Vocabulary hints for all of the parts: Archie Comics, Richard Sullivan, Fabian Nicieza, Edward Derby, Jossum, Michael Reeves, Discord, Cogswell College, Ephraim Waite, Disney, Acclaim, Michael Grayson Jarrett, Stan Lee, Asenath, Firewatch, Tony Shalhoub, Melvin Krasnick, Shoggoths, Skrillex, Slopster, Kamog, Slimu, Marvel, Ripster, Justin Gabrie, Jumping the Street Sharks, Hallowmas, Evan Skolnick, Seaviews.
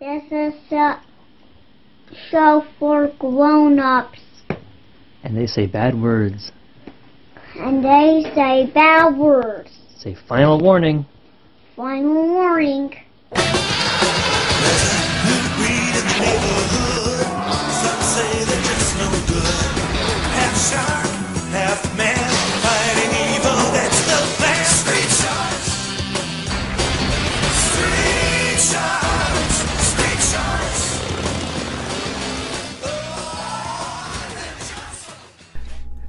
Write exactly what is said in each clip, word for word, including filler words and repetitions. This is a show for grown-ups. And they say bad words. And they say bad words. Say final warning. Final warning. Shark, half man, fighting evil, that's the plan. Street Sharks! Street Sharks! Street Sharks! Oh,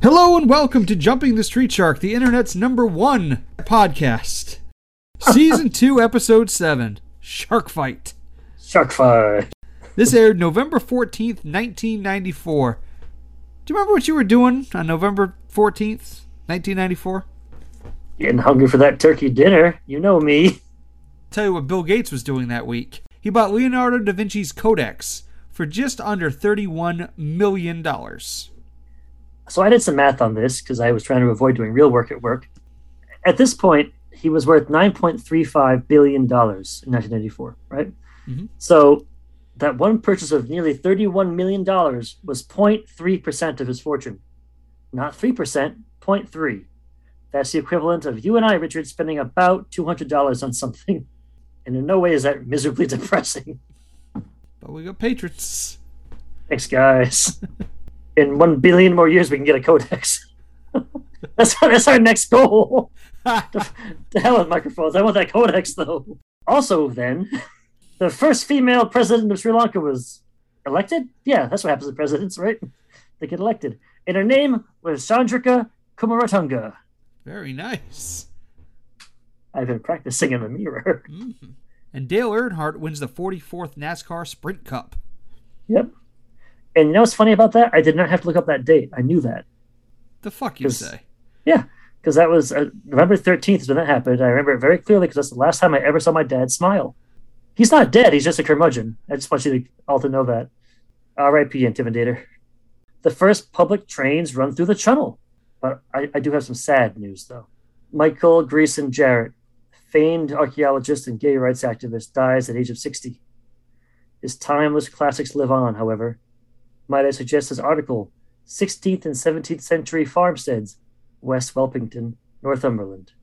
hello and welcome to Jumping the Street Shark, the internet's number one podcast. Season two, Episode seven, Shark Fight. Shark Fight. This aired November fourteenth, nineteen ninety-four. Do you remember what you were doing on November fourteenth, nineteen ninety-four? Getting hungry for that turkey dinner. You know me. I'll tell you what Bill Gates was doing that week. He bought Leonardo da Vinci's Codex for just under thirty-one million dollars. So I did some math on this because I was trying to avoid doing real work at work. At this point, he was worth nine point three five billion dollars in nineteen ninety-four, right? Mm-hmm. So that one purchase of nearly thirty-one million dollars was zero point three percent of his fortune. Not three percent, zero point three. That's the equivalent of you and I, Richard, spending about two hundred dollars on something. And in no way is that miserably depressing. But we got patrons. Thanks, guys. In one billion more years, we can get a codex. that's, that's our next goal. to, to hell with microphones. I want that codex, though. Also, then... the first female president of Sri Lanka was elected? Yeah, that's what happens to presidents, right? They get elected. And her name was Chandrika Kumaratunga. Very nice. I've been practicing in the mirror. Mm-hmm. And Dale Earnhardt wins the forty-fourth NASCAR Sprint Cup. Yep. And you know what's funny about that? I did not have to look up that date. I knew that. The fuck you say? Yeah, because that was uh, November thirteenth is when that happened. I remember it very clearly because that's the last time I ever saw my dad smile. He's not dead. He's just a curmudgeon. I just want you to, all to know that. R I P Intimidator. The first public trains run through the tunnel. But I, I do have some sad news, though. Michael Grayson Jarrett, famed archaeologist and gay rights activist, dies at age of sixty. His timeless classics live on, however. Might I suggest his article, sixteenth and seventeenth century Farmsteads, West Welpington, Northumberland.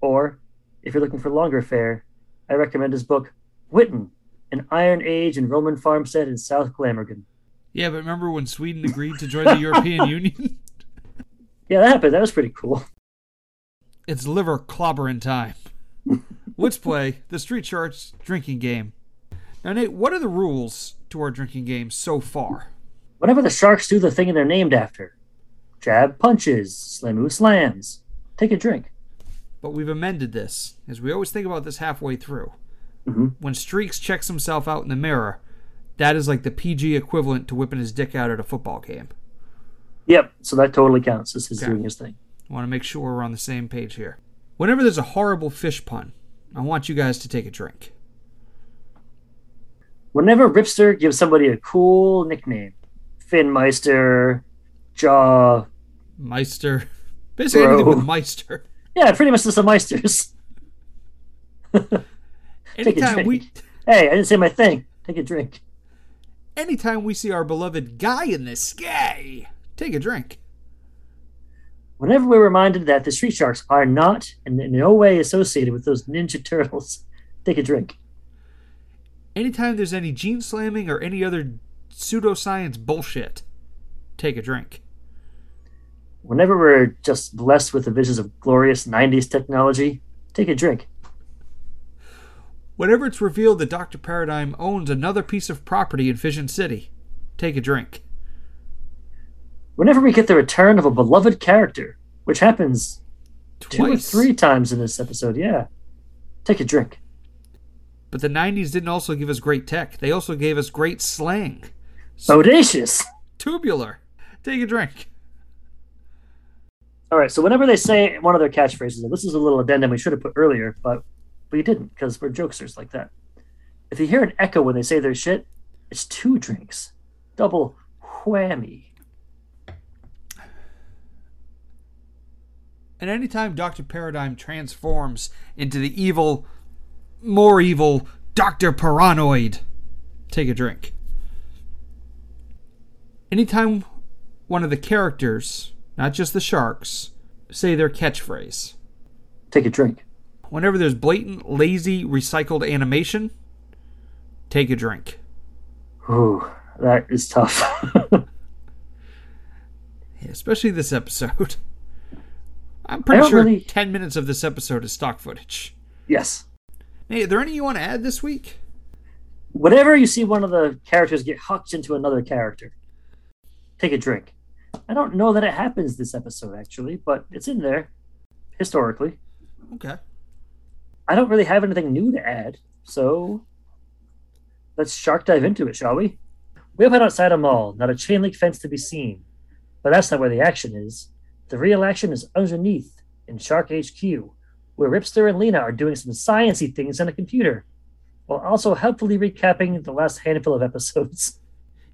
Or, if you're looking for longer fare, I recommend his book, Witten, an Iron Age and Roman farmstead in South Glamorgan. Yeah, but remember when Sweden agreed to join the European Union? Yeah, that happened. That was pretty cool. It's liver clobbering time. Let's play the Street Sharks drinking game. Now, Nate, what are the rules to our drinking game so far? Whenever the Sharks do the thing they're named after, jab punches, slamu slams, take a drink. But we've amended this, as we always think about this halfway through. Mm-hmm. When Streaks checks himself out in the mirror, that is like the P G equivalent to whipping his dick out at a football game. Yep, so that totally counts as his okay. doing his thing. I want to make sure we're on the same page here. Whenever there's a horrible fish pun, I want you guys to take a drink. Whenever Ripster gives somebody a cool nickname, Finmeister, Jaw... Meister. Basically bro. Anything with Meister. Yeah, pretty much just the Meisters. Anytime we, hey, I didn't say my thing. Take a drink. Anytime we see our beloved guy in the sky, take a drink. Whenever we're reminded that the Street Sharks are not and in no way associated with those Ninja Turtles, take a drink. Anytime there's any gene slamming or any other pseudoscience bullshit, take a drink. Whenever we're just blessed with the visions of glorious nineties technology, take a drink. Whenever it's revealed that Doctor Paradigm owns another piece of property in Vision City, take a drink. Whenever we get the return of a beloved character, which happens Twice. two or three times in this episode, yeah, take a drink. But the nineties didn't also give us great tech. They also gave us great slang. Bodacious. Tubular. Take a drink. All right, so whenever they say one of their catchphrases, and this is a little addendum we should have put earlier, but... we didn't, because we're jokesters like that. If you hear an echo when they say their shit, it's two drinks. Double whammy. And anytime Doctor Paradigm transforms into the evil, more evil Doctor Paranoid, take a drink. Anytime one of the characters, not just the sharks, say their catchphrase. Take a drink. Whenever there's blatant, lazy, recycled animation, take a drink. Ooh, that is tough. Yeah, especially this episode. I'm pretty sure really... ten minutes of this episode is stock footage. Yes. Nate, are there any you want to add this week? Whenever you see one of the characters get hucked into another character, take a drink. I don't know that it happens this episode, actually, but it's in there, historically. Okay. I don't really have anything new to add, so let's shark dive into it, shall we? We have had outside a mall, not a chain link fence to be seen. But that's not where the action is. The real action is underneath, in Shark H Q, where Ripster and Lena are doing some science-y things on a computer, while also helpfully recapping the last handful of episodes.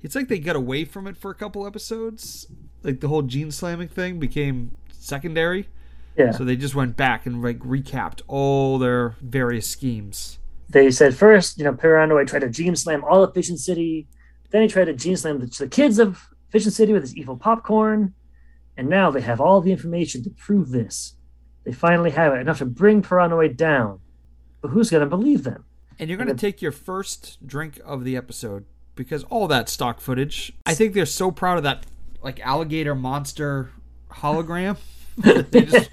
It's like they got away from it for a couple episodes. Like the whole gene slamming thing became secondary. Yeah. So they just went back and like recapped all their various schemes. They said first, you know, Piranoid tried to gene slam all of Vision City. Then he tried to gene slam the, the kids of Vision City with his evil popcorn. And now they have all the information to prove this. They finally have it, enough to bring Piranoid down. But who's going to believe them? And you're going to then- take your first drink of the episode, because all that stock footage, I think they're so proud of that, like, alligator monster hologram. they just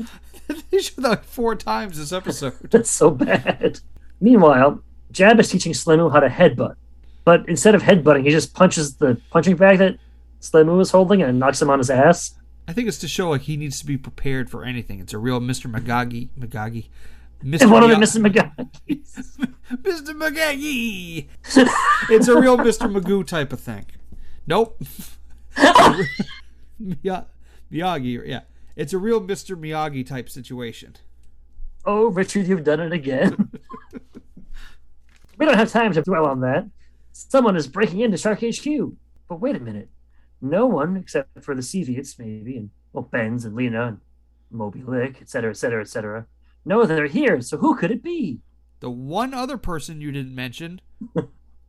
they showed that like four times this episode. That's so bad. Meanwhile, Jab is teaching Slimu how to headbutt, but instead of headbutting, he just punches the punching bag that Slimu is holding and knocks him on his ass. I think it's to show like he needs to be prepared for anything. It's a real Mister Magagi, Magagi, Mister One of the Mister Magagis. Mister Magagi. It's a real Mister Magoo type of thing. Nope. Miyagi, yeah. It's a real Mister Miyagi type situation. Oh, Richard, you've done it again. We don't have time to dwell on that. Someone is breaking into Shark H Q. But wait a minute. No one, except for the Seaviews, maybe, and well, Benz and Lena and Moby Lick, et cetera, et cetera, et cetera, know they're here, so who could it be? The one other person you didn't mention,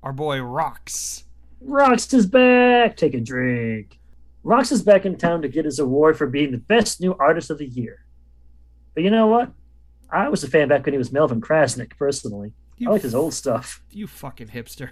our boy Rox. Rox is back. Take a drink. Rox is back in town to get his award for being the best new artist of the year. But you know what? I was a fan back when he was Melvin Krasnick, personally. You I liked his old stuff. You fucking hipster.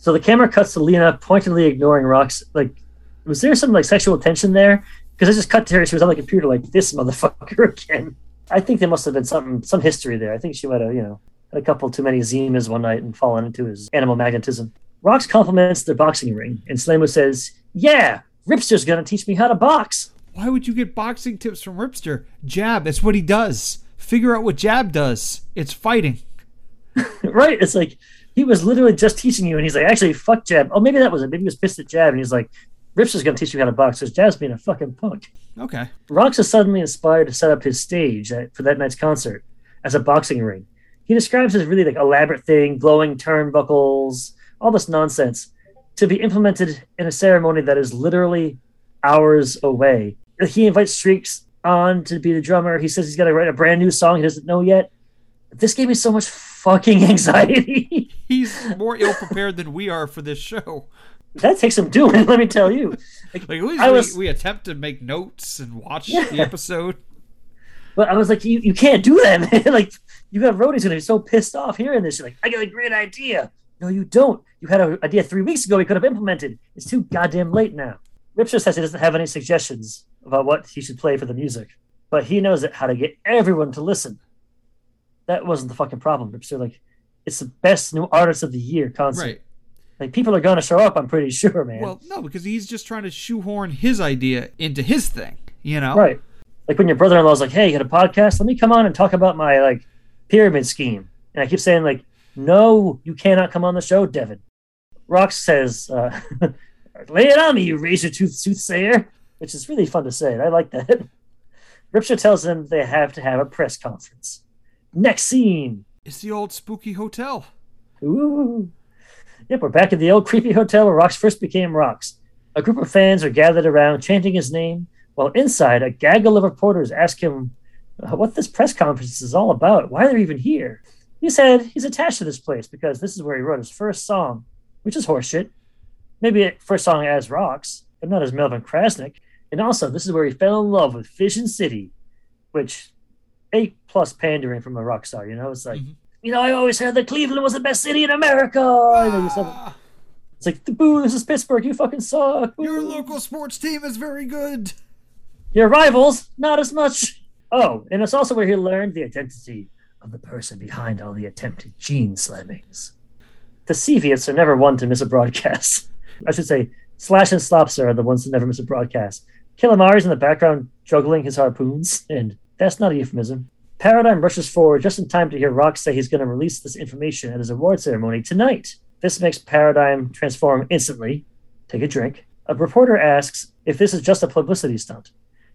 So the camera cuts to Lena pointedly ignoring Rox. Like, was there some like sexual tension there? Because I just cut to her. She was on the computer like, this motherfucker again. I think there must have been something, some history there. I think she might have, you know, had a couple too many Zimas one night and fallen into his animal magnetism. Rox compliments their boxing ring, and Slimu says, yeah, Ripster's going to teach me how to box. Why would you get boxing tips from Ripster? Jab, that's what he does. Figure out what Jab does. It's fighting. Right, it's like, he was literally just teaching you, and he's like, actually, fuck Jab. Oh, maybe that was it. Maybe he was pissed at Jab, and he's like, Ripster's going to teach you how to box, because Jab's being a fucking punk. Okay. Rox is suddenly inspired to set up his stage for that night's concert as a boxing ring. He describes his really like elaborate thing, glowing turnbuckles, all this nonsense, to be implemented in a ceremony that is literally hours away. He invites Streaks on to be the drummer. He says he's got to write a brand new song he doesn't know yet. This gave me so much fucking anxiety. He's more ill-prepared than we are for this show. That takes some doing, let me tell you. Like, like at least I was, we, we attempt to make notes and watch yeah. the episode. But I was like, you, you can't do that, man. Like, you got Rhodey's going to be so pissed off hearing this. You're like, I got a great idea. No, you don't. You had an idea three weeks ago we could have implemented. It's too goddamn late now. Ripster says he doesn't have any suggestions about what he should play for the music, but he knows how to get everyone to listen. That wasn't the fucking problem. Ripster, like, it's the best new artist of the year concert. Right. Like, people are going to show up, I'm pretty sure, man. Well, no, because he's just trying to shoehorn his idea into his thing, you know? Right. Like, when your brother-in-law's like, hey, you got a podcast? Let me come on and talk about my, like, pyramid scheme. And I keep saying, like, no, you cannot come on the show, Devin. Rox says, uh, lay it on me, you razor-tooth soothsayer, which is really fun to say. And I like that. Ripster tells them they have to have a press conference. Next scene. It's the old spooky hotel. Ooh. Yep, we're back at the old creepy hotel where Rox first became Rox. A group of fans are gathered around chanting his name, while inside a gaggle of reporters ask him uh, what this press conference is all about. Why they're even here? He said he's attached to this place because this is where he wrote his first song, which is horseshit. Maybe first song as Rocks, but not as Melvin Krasnick. And also, this is where he fell in love with Vision City, which eight plus pandering from a rock star, you know? It's like, mm-hmm. you know, I always heard that Cleveland was the best city in America. Ah. It's like, boo, this is Pittsburgh. You fucking suck. Boo. Your local sports team is very good. Your rivals, not as much. Oh, and it's also where he learned the identity of the person behind all the attempted gene slammings. The Seaviews are never one to miss a broadcast. I should say, Slash and Slopster are the ones that never miss a broadcast. Calamari's in the background juggling his harpoons, and that's not a euphemism. Paradigm rushes forward just in time to hear Rock say he's going to release this information at his award ceremony tonight. This makes Paradigm transform instantly. Take a drink. A reporter asks if this is just a publicity stunt.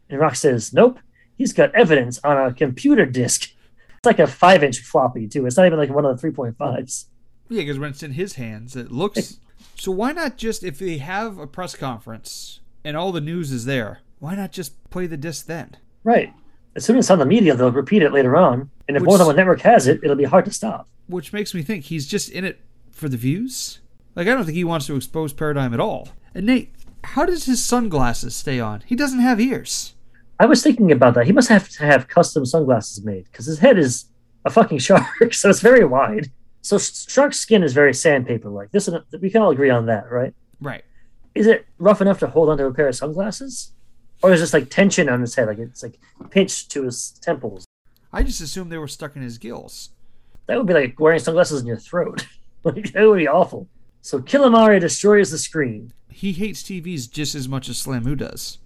And Rock says, nope, he's got evidence on a computer disc. It's like a five-inch floppy, too. It's not even like one of the three point fives. Yeah, because when it's in his hands, it looks... It- So why not just, if they have a press conference and all the news is there, why not just play the disc then? Right. As soon as it's on the media, they'll repeat it later on. And if which, more than one network has it, it'll be hard to stop. Which makes me think he's just in it for the views. Like, I don't think he wants to expose Paradigm at all. And Nate, how does his sunglasses stay on? He doesn't have ears. I was thinking about that. He must have to have custom sunglasses made because his head is a fucking shark, so it's very wide. So shark skin is very sandpaper-like. This is, we can all agree on that, right? Right. Is it rough enough to hold onto a pair of sunglasses, or is this like tension on his head, like it's like pinched to his temples? I just assumed they were stuck in his gills. That would be like wearing sunglasses in your throat. Like, that would be awful. So Kilimari destroys the screen. He hates T Vs just as much as Slamu does.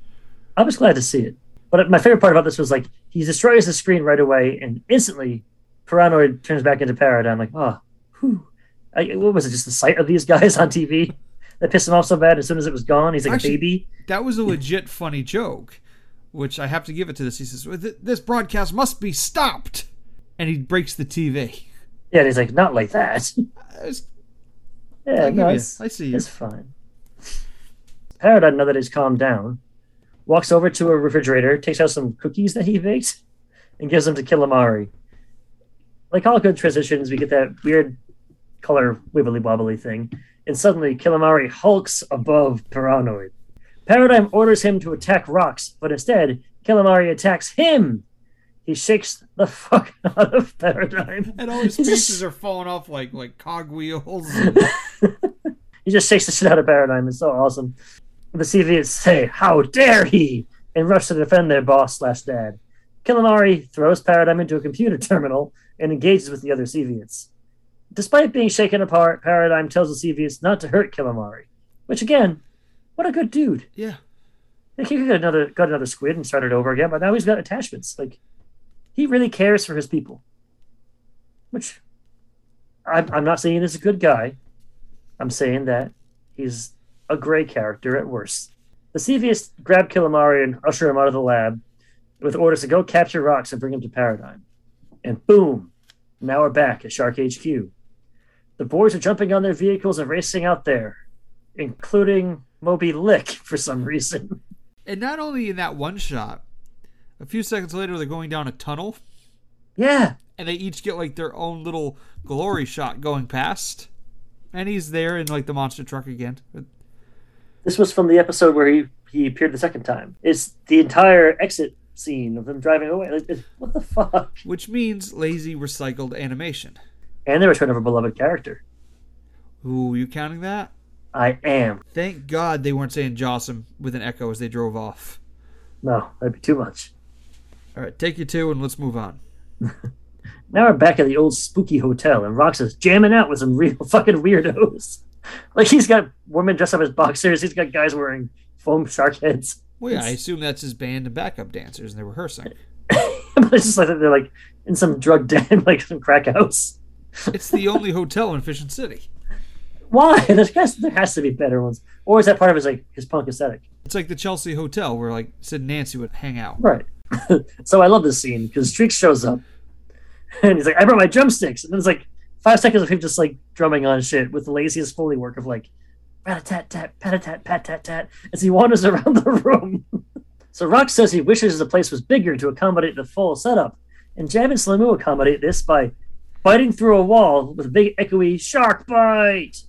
I was glad to see it, but my favorite part about this was like he destroys the screen right away, and instantly, Paranoid turns back into Paradigm. Like, ah. Oh. I, what was it, just the sight of these guys on T V that pissed him off so bad? As soon as it was gone, he's like, actually, a baby. That was a legit funny joke, which I have to give it to this. He says, this broadcast must be stopped. And he breaks the T V. Yeah, and he's like, not like that. Was, yeah, no, it's, I see you. It's fine. Paradigm, now that he's calmed down, walks over to a refrigerator, takes out some cookies that he baked, and gives them to Kilimari. Like all good transitions, we get that weird color wibbly wobbly thing, and suddenly Kilimari hulks above Paranoid. Paradigm orders him to attack Rocks, but instead Kilimari attacks him. He shakes the fuck out of Paradigm, and all his pieces just... are falling off like like cogwheels. He just shakes the shit out of Paradigm. It's so awesome. The Seaviews say, "How dare he!" and rush to defend their boss slash dad. Kilimari throws Paradigm into a computer terminal and engages with the other Seaviews. Despite being shaken apart, Paradigm tells the Seaviews not to hurt Kilimari. Which, again, what a good dude. Yeah. Like, he could have another, got another squid and started over again, but now he's got attachments. Like, he really cares for his people. Which, I'm, I'm not saying he's a good guy. I'm saying that he's a gray character at worst. The Seaviews grab Kilimari and usher him out of the lab with orders to go capture Rocks and bring him to Paradigm. And boom, now we're back at Shark H Q. The boys are jumping on their vehicles and racing out there, including Moby Lick for some reason. And not only in that one shot, a few seconds later, they're going down a tunnel. Yeah. And they each get like their own little glory shot going past. And he's there in like the monster truck again. This was from the episode where he, he appeared the second time. It's the entire exit scene of them driving away. Like, what the fuck? Which means lazy recycled animation. And the return of a beloved character. Ooh, you counting that? I am. Thank God they weren't saying Jossum with an echo as they drove off. No, that'd be too much. All right, take your two and let's move on. Now we're back at the old spooky hotel, and Rox is jamming out with some real fucking weirdos. Like, he's got women dressed up as boxers. He's got guys wearing foam shark heads. Well, yeah, I assume that's his band and backup dancers, and they're rehearsing. But it's just like they're like in some drug den, like some crack house. It's the only hotel in Fishing City. Why? There's, there has to be better ones. Or is that part of his like his punk aesthetic? It's like the Chelsea Hotel where like Sid and Nancy would hang out. Right. So I love this scene because Streak shows up and he's like, I brought my drumsticks. And then it's like five seconds of him just like drumming on shit with the laziest Foley work of like rat-a-tat-tat, pat-a-tat, pat-tat-tat as he wanders around the room. So Rock says he wishes the place was bigger to accommodate the full setup. And Jab and Slamu accommodate this by biting through a wall with a big echoey shark bite.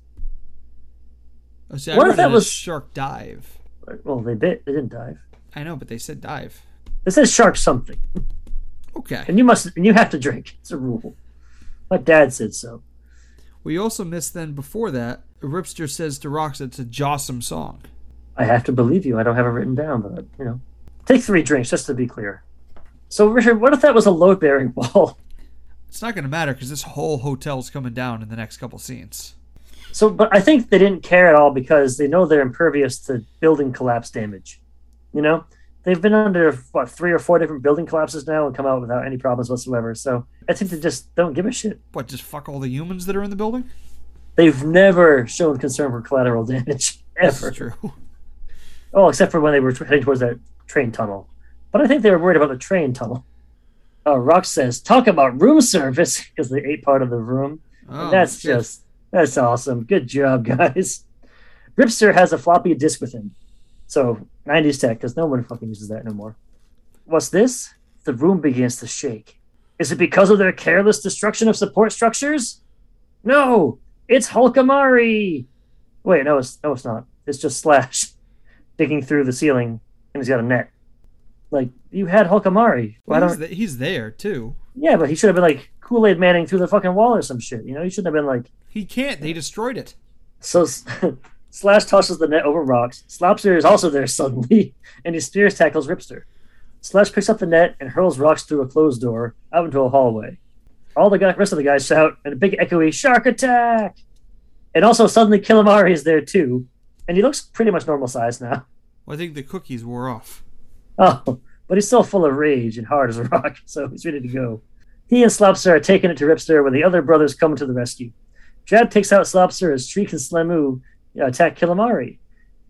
Oh, see, what I if that was shark dive? Well, they bit. They didn't dive. I know, but they said dive. It says shark something. Okay. And you must. And you have to drink. It's a rule. My dad said so. We also missed then before that. Ripster says to Rox, "It's a jawsome song." I have to believe you. I don't have it written down, but you know, take three drinks just to be clear. So Richard, what if that was a load-bearing wall? It's not going to matter because this whole hotel's coming down in the next couple scenes. So, but I think they didn't care at all because they know they're impervious to building collapse damage. You know, they've been under what three or four different building collapses now and come out without any problems whatsoever. So I think they just don't give a shit. What, just fuck all the humans that are in the building? They've never shown concern for collateral damage ever. That's true. Oh, except for when they were heading towards that train tunnel. But I think they were worried about the train tunnel. Uh, Rox says, talk about room service, because they ate part of the room. Oh, and that's shit. just, that's awesome. Good job, guys. Ripster has a floppy disk with him. So, nineties tech, because no one fucking uses that no more. What's this? The room begins to shake. Is it because of their careless destruction of support structures? No! It's Hulkamari! Wait, no, it's, no, it's not. It's just Slash digging through the ceiling, and he's got a net. Like, you had Hulkamari. Well, he's, th- he's there, too. Yeah, but he should have been, like, Kool-Aid Manning through the fucking wall or some shit. You know, he shouldn't have been, like... He can't. They destroyed it. So Slash tosses the net over Rocks. Slopster is also there suddenly, and he spears tackles Ripster. Slash picks up the net and hurls Rocks through a closed door out into a hallway. All the guy- rest of the guys shout, and a big echoey, shark attack! And also suddenly Kilomari is there, too. And he looks pretty much normal size now. Well, I think the cookies wore off. Oh, but he's still full of rage and hard as a rock, so he's ready to go. He and Slopster are taking it to Ripster when the other brothers come to the rescue. Chad takes out Slopster as Shriek and Slemu attack Kilomari.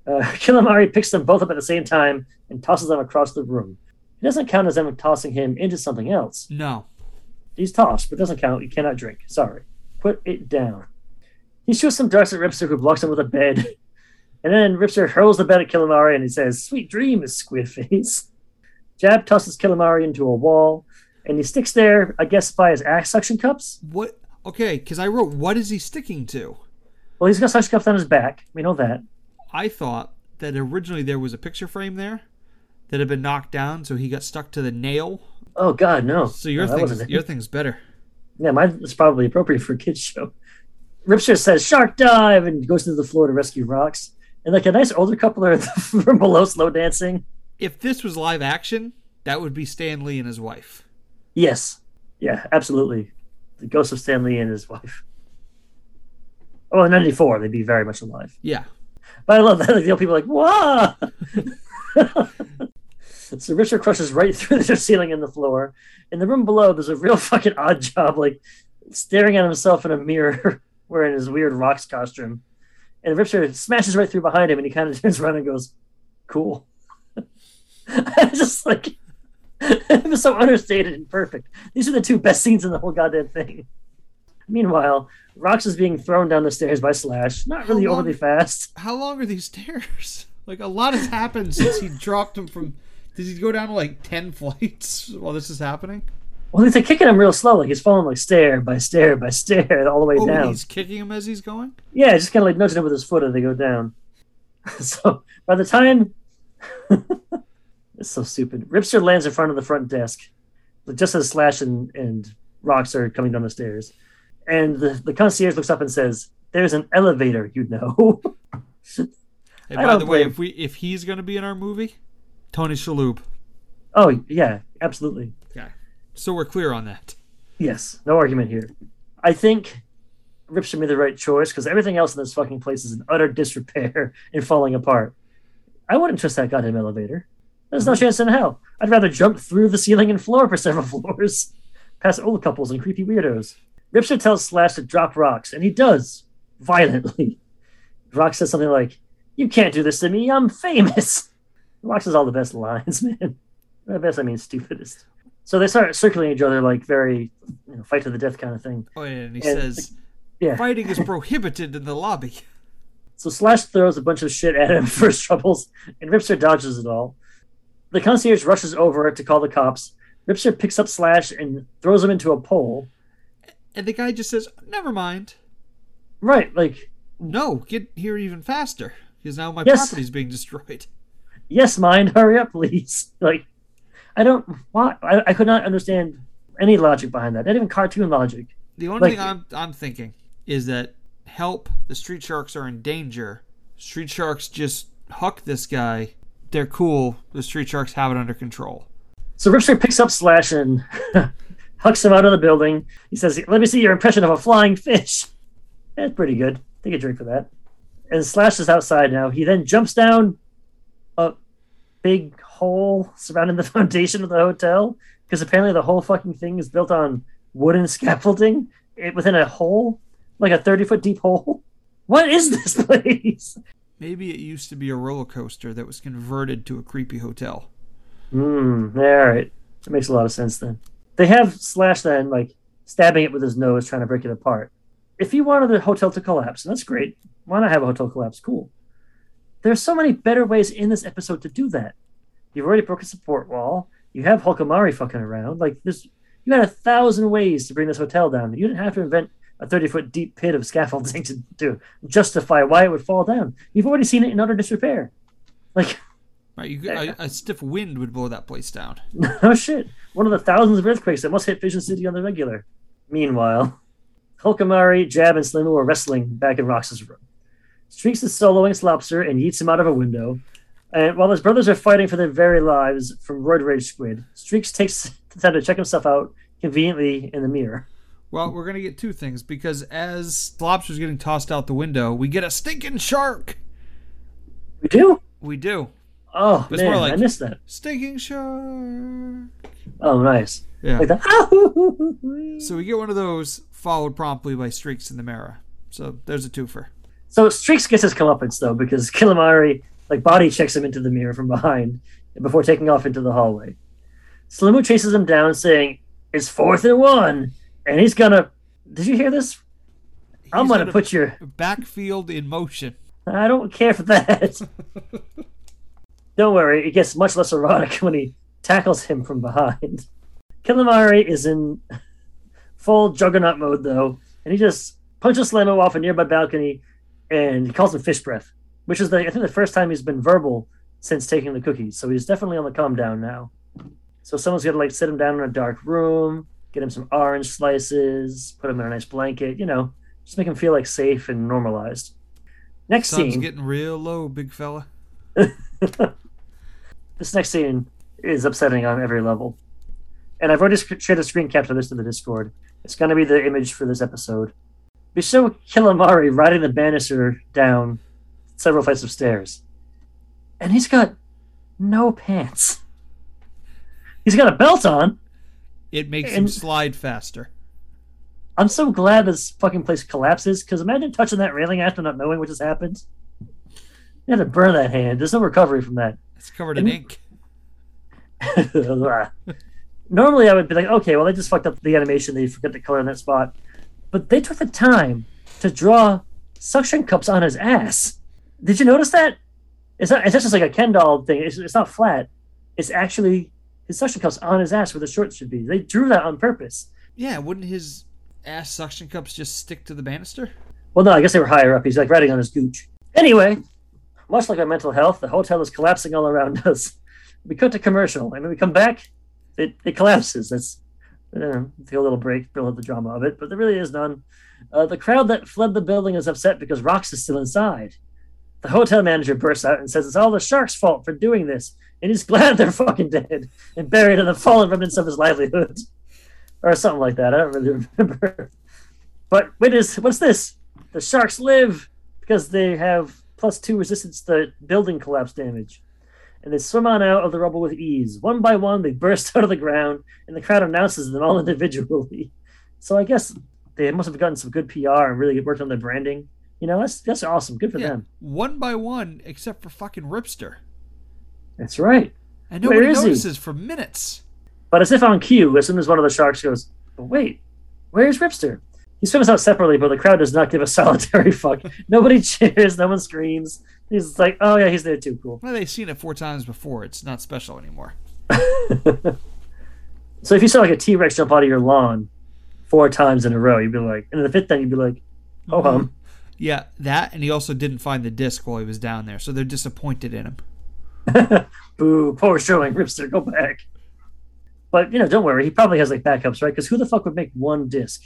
Uh, Kilomari picks them both up at the same time and tosses them across the room. It doesn't count as them tossing him into something else. No. He's tossed, but doesn't count. He cannot drink. Sorry. Put it down. He shoots some darts at Ripster, who blocks him with a bed. And then Ripster hurls the bed at Kilomari and he says, sweet dream is squid face. Jab tosses Kilomari into a wall and he sticks there, I guess, by his axe suction cups. What? Okay, because I wrote, what is he sticking to? Well, he's got suction cups on his back. We know that. I thought that originally there was a picture frame there that had been knocked down, so he got stuck to the nail. Oh, God, no. So your, no, thing's, your thing's better. Yeah, mine is probably appropriate for a kid's show. Ripster says, shark dive, and goes to the floor to rescue Rox. And like a nice older couple are from below slow dancing. If this was live action, that would be Stan Lee and his wife. Yes. Yeah, absolutely. The ghost of Stan Lee and his wife. Oh, in ninety-four, they'd be very much alive. Yeah. But I love that. Like, the old people are like, whoa! So Richard crushes right through the ceiling and the floor. In the room below, there's a real fucking odd job, like staring at himself in a mirror wearing his weird Rocks costume. And Ripster smashes right through behind him, and he kind of turns around and goes, cool. I was just like, it was so understated and perfect. These are the two best scenes in the whole goddamn thing. Meanwhile, Rox is being thrown down the stairs by Slash, not really long, overly fast. How long are these stairs? Like, a lot has happened since he dropped him from... Did he go down to, like, ten flights while this is happening? Well, they're kicking him real slow. Like, he's falling, like, stair by stair by stair all the way oh, down. He's kicking him as he's going? Yeah, just kind of, like, nudging him with his foot as they go down. So, by the time... It's so stupid. Ripster lands in front of the front desk, just as Slash and, and Rox are coming down the stairs. And the, the concierge looks up and says, there's an elevator, you know. And by the way, play. if we if he's going to be in our movie, Tony Shalhoub. Oh, yeah, absolutely. Okay. So we're clear on that. Yes, no argument here. I think Ripster made the right choice because everything else in this fucking place is in utter disrepair and falling apart. I wouldn't trust that goddamn elevator. There's no chance in hell. I'd rather jump through the ceiling and floor for several floors, past old couples and creepy weirdos. Ripster tells Slash to drop Rox, and he does, violently. Rox says something like, you can't do this to me, I'm famous. Rox has all the best lines, man. By best, I mean stupidest. So they start circling each other like very, you know, fight to the death kind of thing. Oh, yeah, and he and, says, yeah. Fighting is prohibited in the lobby. So Slash throws a bunch of shit at him for his troubles, and Ripster dodges it all. The concierge rushes over to call the cops. Ripster picks up Slash and throws him into a pole. and the guy just says, never mind. Right, like... No, get here even faster, because now my yes. property's being destroyed. Yes, mind, hurry up, please. Like, I don't... Why, I, I could not understand any logic behind that, not even cartoon logic. The only like, thing I'm, I'm thinking is that, help, the Street Sharks are in danger. Street Sharks just huck this guy. They're cool. The Street Sharks have it under control. So Rip Street picks up Slash and hucks him out of the building. He says, let me see your impression of a flying fish. That's pretty good. Take a drink for that. And Slash is outside now. He then jumps down a big hole surrounding the foundation of the hotel, because apparently the whole fucking thing is built on wooden scaffolding within a hole, like a thirty-foot deep hole. What is this place? Maybe it used to be a roller coaster that was converted to a creepy hotel. Hmm, all right. That makes a lot of sense then. They have Slash then, like, stabbing it with his nose, trying to break it apart. If you wanted the hotel to collapse, and that's great. Why not have a hotel collapse? Cool. There's so many better ways in this episode to do that. You've already broken a support wall. You have Hulkamari fucking around. Like, this, you had a thousand ways to bring this hotel down. You didn't have to invent a thirty-foot deep pit of scaffolding to, to justify why it would fall down. You've already seen it in utter disrepair. Like... Right, you, a, a stiff wind would blow that place down. No shit. One of the thousands of earthquakes that must hit Vision City on the regular. Meanwhile, Hulkamari, Jab, and Slimu are wrestling back in Rox's room. Streaks is soloing Slopster and yeets him out of a window. And while his brothers are fighting for their very lives from Roid Rage Squid, Streaks takes the time to check himself out conveniently in the mirror. Well, we're going to get two things, because as Slopster's getting tossed out the window, we get a stinking shark! We do? We do. Oh, it's man, more like, I missed that. Stinking shark. Oh, nice. Yeah. Like that. So we get one of those, followed promptly by Streaks in the mirror. So there's a twofer. So Streaks gets his comeuppance, though, because Kilimari, like, body checks him into the mirror from behind before taking off into the hallway. Slimu chases him down, saying, it's fourth and one, and he's gonna... Did you hear this? He's I'm gonna, gonna put your... backfield in motion. I don't care for that. Don't worry, it gets much less erotic when he tackles him from behind. Kilimari is in full juggernaut mode, though, and he just punches Slimu off a nearby balcony, and he calls him fish breath, which is, the, I think, the first time he's been verbal since taking the cookies, so he's definitely on the calm down now. So someone's got to, like, sit him down in a dark room, get him some orange slices, put him in a nice blanket, you know, just make him feel, like, safe and normalized. Next Sun's scene... Sun's getting real low, big fella. This next scene is upsetting on every level. And I've already shared a screen capture of this to the Discord. It's going to be the image for this episode. We show Kilimari riding the banister down several flights of stairs. And he's got no pants. He's got a belt on. It makes him slide faster. I'm so glad this fucking place collapses, because imagine touching that railing after not knowing what just happened. You had to burn that hand. There's no recovery from that. It's covered in and, ink. Normally I would be like, okay, well, they just fucked up the animation. They forgot the color in that spot. But they took the time to draw suction cups on his ass. Did you notice that? It's not, it's not just like a Ken doll thing. It's, it's not flat. It's actually his suction cups on his ass where the shorts should be. They drew that on purpose. Yeah, wouldn't his ass suction cups just stick to the banister? Well, no, I guess they were higher up. He's like riding on his gooch. Anyway... Much like our mental health, the hotel is collapsing all around us. We cut to commercial, and when we come back, it, it collapses. That's, I don't know, take a little break, build up the drama of it, but there really is none. Uh, the crowd that fled the building is upset because Rox is still inside. The hotel manager bursts out and says it's all the shark's fault for doing this, and he's glad they're fucking dead and buried in the fallen remnants of his livelihood. Or something like that, I don't really remember. But wait, is, what's this? The sharks live because they have... plus two resistance to building collapse damage. And they swim on out of the rubble with ease. One by one, they burst out of the ground, and the crowd announces them all individually. So I guess they must have gotten some good P R and really worked on their branding. You know, that's that's awesome. Good for yeah, them. One by one, except for fucking Ripster. That's right. And nobody notices he? for minutes. But as if on cue, as soon as one of the sharks goes, oh, wait, where's Ripster? He swims out separately, but the crowd does not give a solitary fuck. Nobody cheers. No one screams. He's like, oh, yeah, he's there too. Cool. Well, they've seen it four times before. It's not special anymore. So if you saw like a T-Rex jump out of your lawn, four times in a row, you'd be like, and the fifth time you'd be like, oh, mm-hmm. hum. Yeah, that, and he also didn't find the disc while he was down there, so they're disappointed in him. Boo, poor showing, Ripster, go back. But, you know, don't worry, he probably has, like, backups, right? Because who the fuck would make one disc?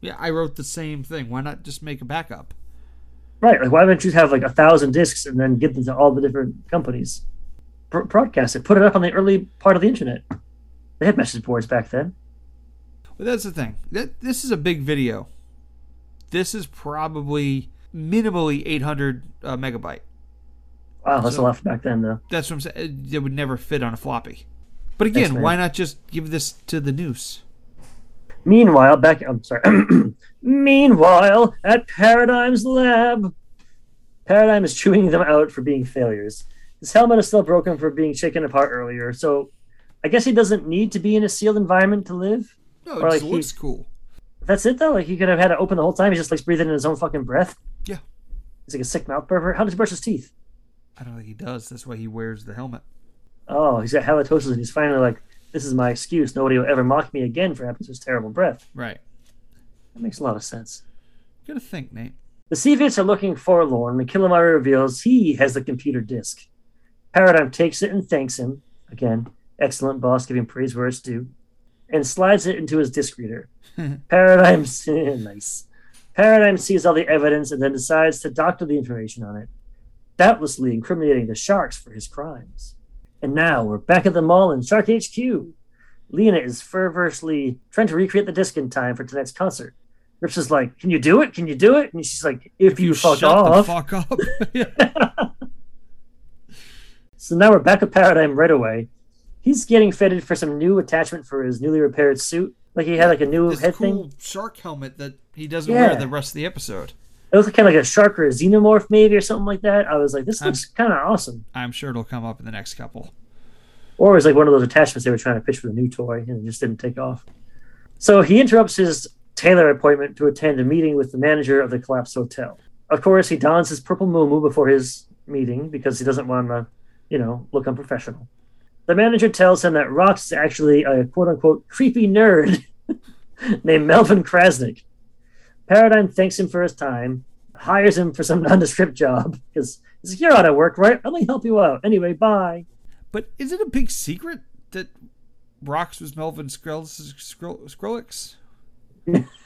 Yeah, I wrote the same thing. Why not just make a backup? Right, like, why don't you have, like, a thousand discs and then give them to all the different companies? Bro- broadcast it. Put it up on the early part of the internet. They had message boards back then. Well, that's the thing. That, this is a big video. This is probably minimally eight hundred uh, megabyte. Wow, that's so, a lot back then, though. That's what I'm saying. It would never fit on a floppy. But again, Thanks, why not just give this to the noose? Meanwhile, back... I'm sorry. Meanwhile, at Paradigm's lab, Paradigm is chewing them out for being failures. His helmet is still broken for being shaken apart earlier, so I guess he doesn't need to be in a sealed environment to live. No, it or, like, just looks he, cool. That's it, though? Like, he could have had it open the whole time. He just likes breathing in his own fucking breath? Yeah. He's like a sick mouth burger. How does he brush his teeth? I don't think he does. That's why he wears the helmet. Oh, he's got halitosis, and he's finally like, this is my excuse. Nobody will ever mock me again for having such terrible breath. Right. That makes a lot of sense. You gotta think, Nate. The Seavites are looking forlorn, and Kilomari reveals he has the computer disk. Paradigm takes it and thanks him. Again, excellent boss, giving praise where it's due. And slides it into his disc reader. Paradigm, nice. Paradigm sees all the evidence and then decides to doctor the information on it, doubtlessly incriminating the Sharks for his crimes. And now we're back at the mall in Shark H Q. Lena is fervorously trying to recreate the disc in time for tonight's concert. Rips is like, "Can you do it? Can you do it?" And she's like, "If, if you, you fuck shut off, the fuck up." So now we're back at Paradigm right away. He's getting fitted for some new attachment for his newly repaired suit. Like he had like a new this head cool thing, shark helmet that he doesn't yeah. wear the rest of the episode. It looks kind of like a shark or a xenomorph maybe or something like that. I was like, this looks kind of awesome. I'm sure it'll come up in the next couple. Or it was like one of those attachments they were trying to pitch for the new toy and it just didn't take off. So he interrupts his tailor appointment to attend a meeting with the manager of the Collapse Hotel. Of course, he dons his purple muumuu before his meeting because he doesn't want to, you know, look unprofessional. The manager tells him that Rox is actually a quote-unquote creepy nerd named Melvin Krasnick. Paradigm thanks him for his time, hires him for some nondescript job, because he's like, you're out of work, right? Let me help you out. Anyway, bye. But is it a big secret that Rox was Melvin Skrillex?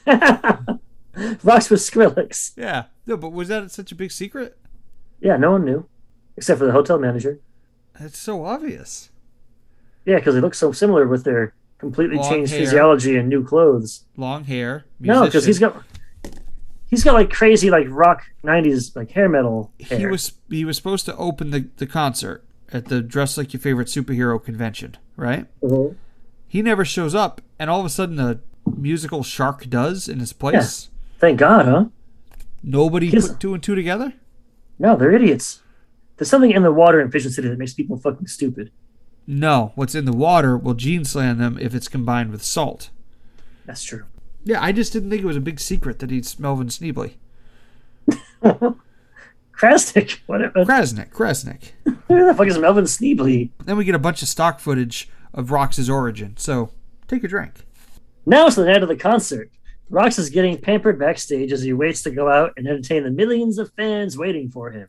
Rox was Skrillex. Yeah. No, but was that such a big secret? Yeah, no one knew, except for the hotel manager. That's so obvious. Yeah, because they look so similar with their completely Long changed hair. Physiology and new clothes. Long hair. Musician. No, because he's got... He's got like crazy like rock nineties like hair metal hair. He was he was supposed to open the, the concert at the Dress Like Your Favorite Superhero convention, right? Mm-hmm. He never shows up, and all of a sudden a musical shark does in his place. Yeah. Thank God, huh? Nobody put two and two together? No, they're idiots. There's something in the water in Vision City that makes people fucking stupid. No, what's in the water will gene slam them if it's combined with salt. That's true. Yeah, I just didn't think it was a big secret that he's Melvin Sneebly. Krasnick, whatever. Krasnick, Krasnick. Who the fuck is Melvin Sneebly? Then we get a bunch of stock footage of Rox's origin, so take a drink. Now it's the night of the concert. Rox is getting pampered backstage as he waits to go out and entertain the millions of fans waiting for him.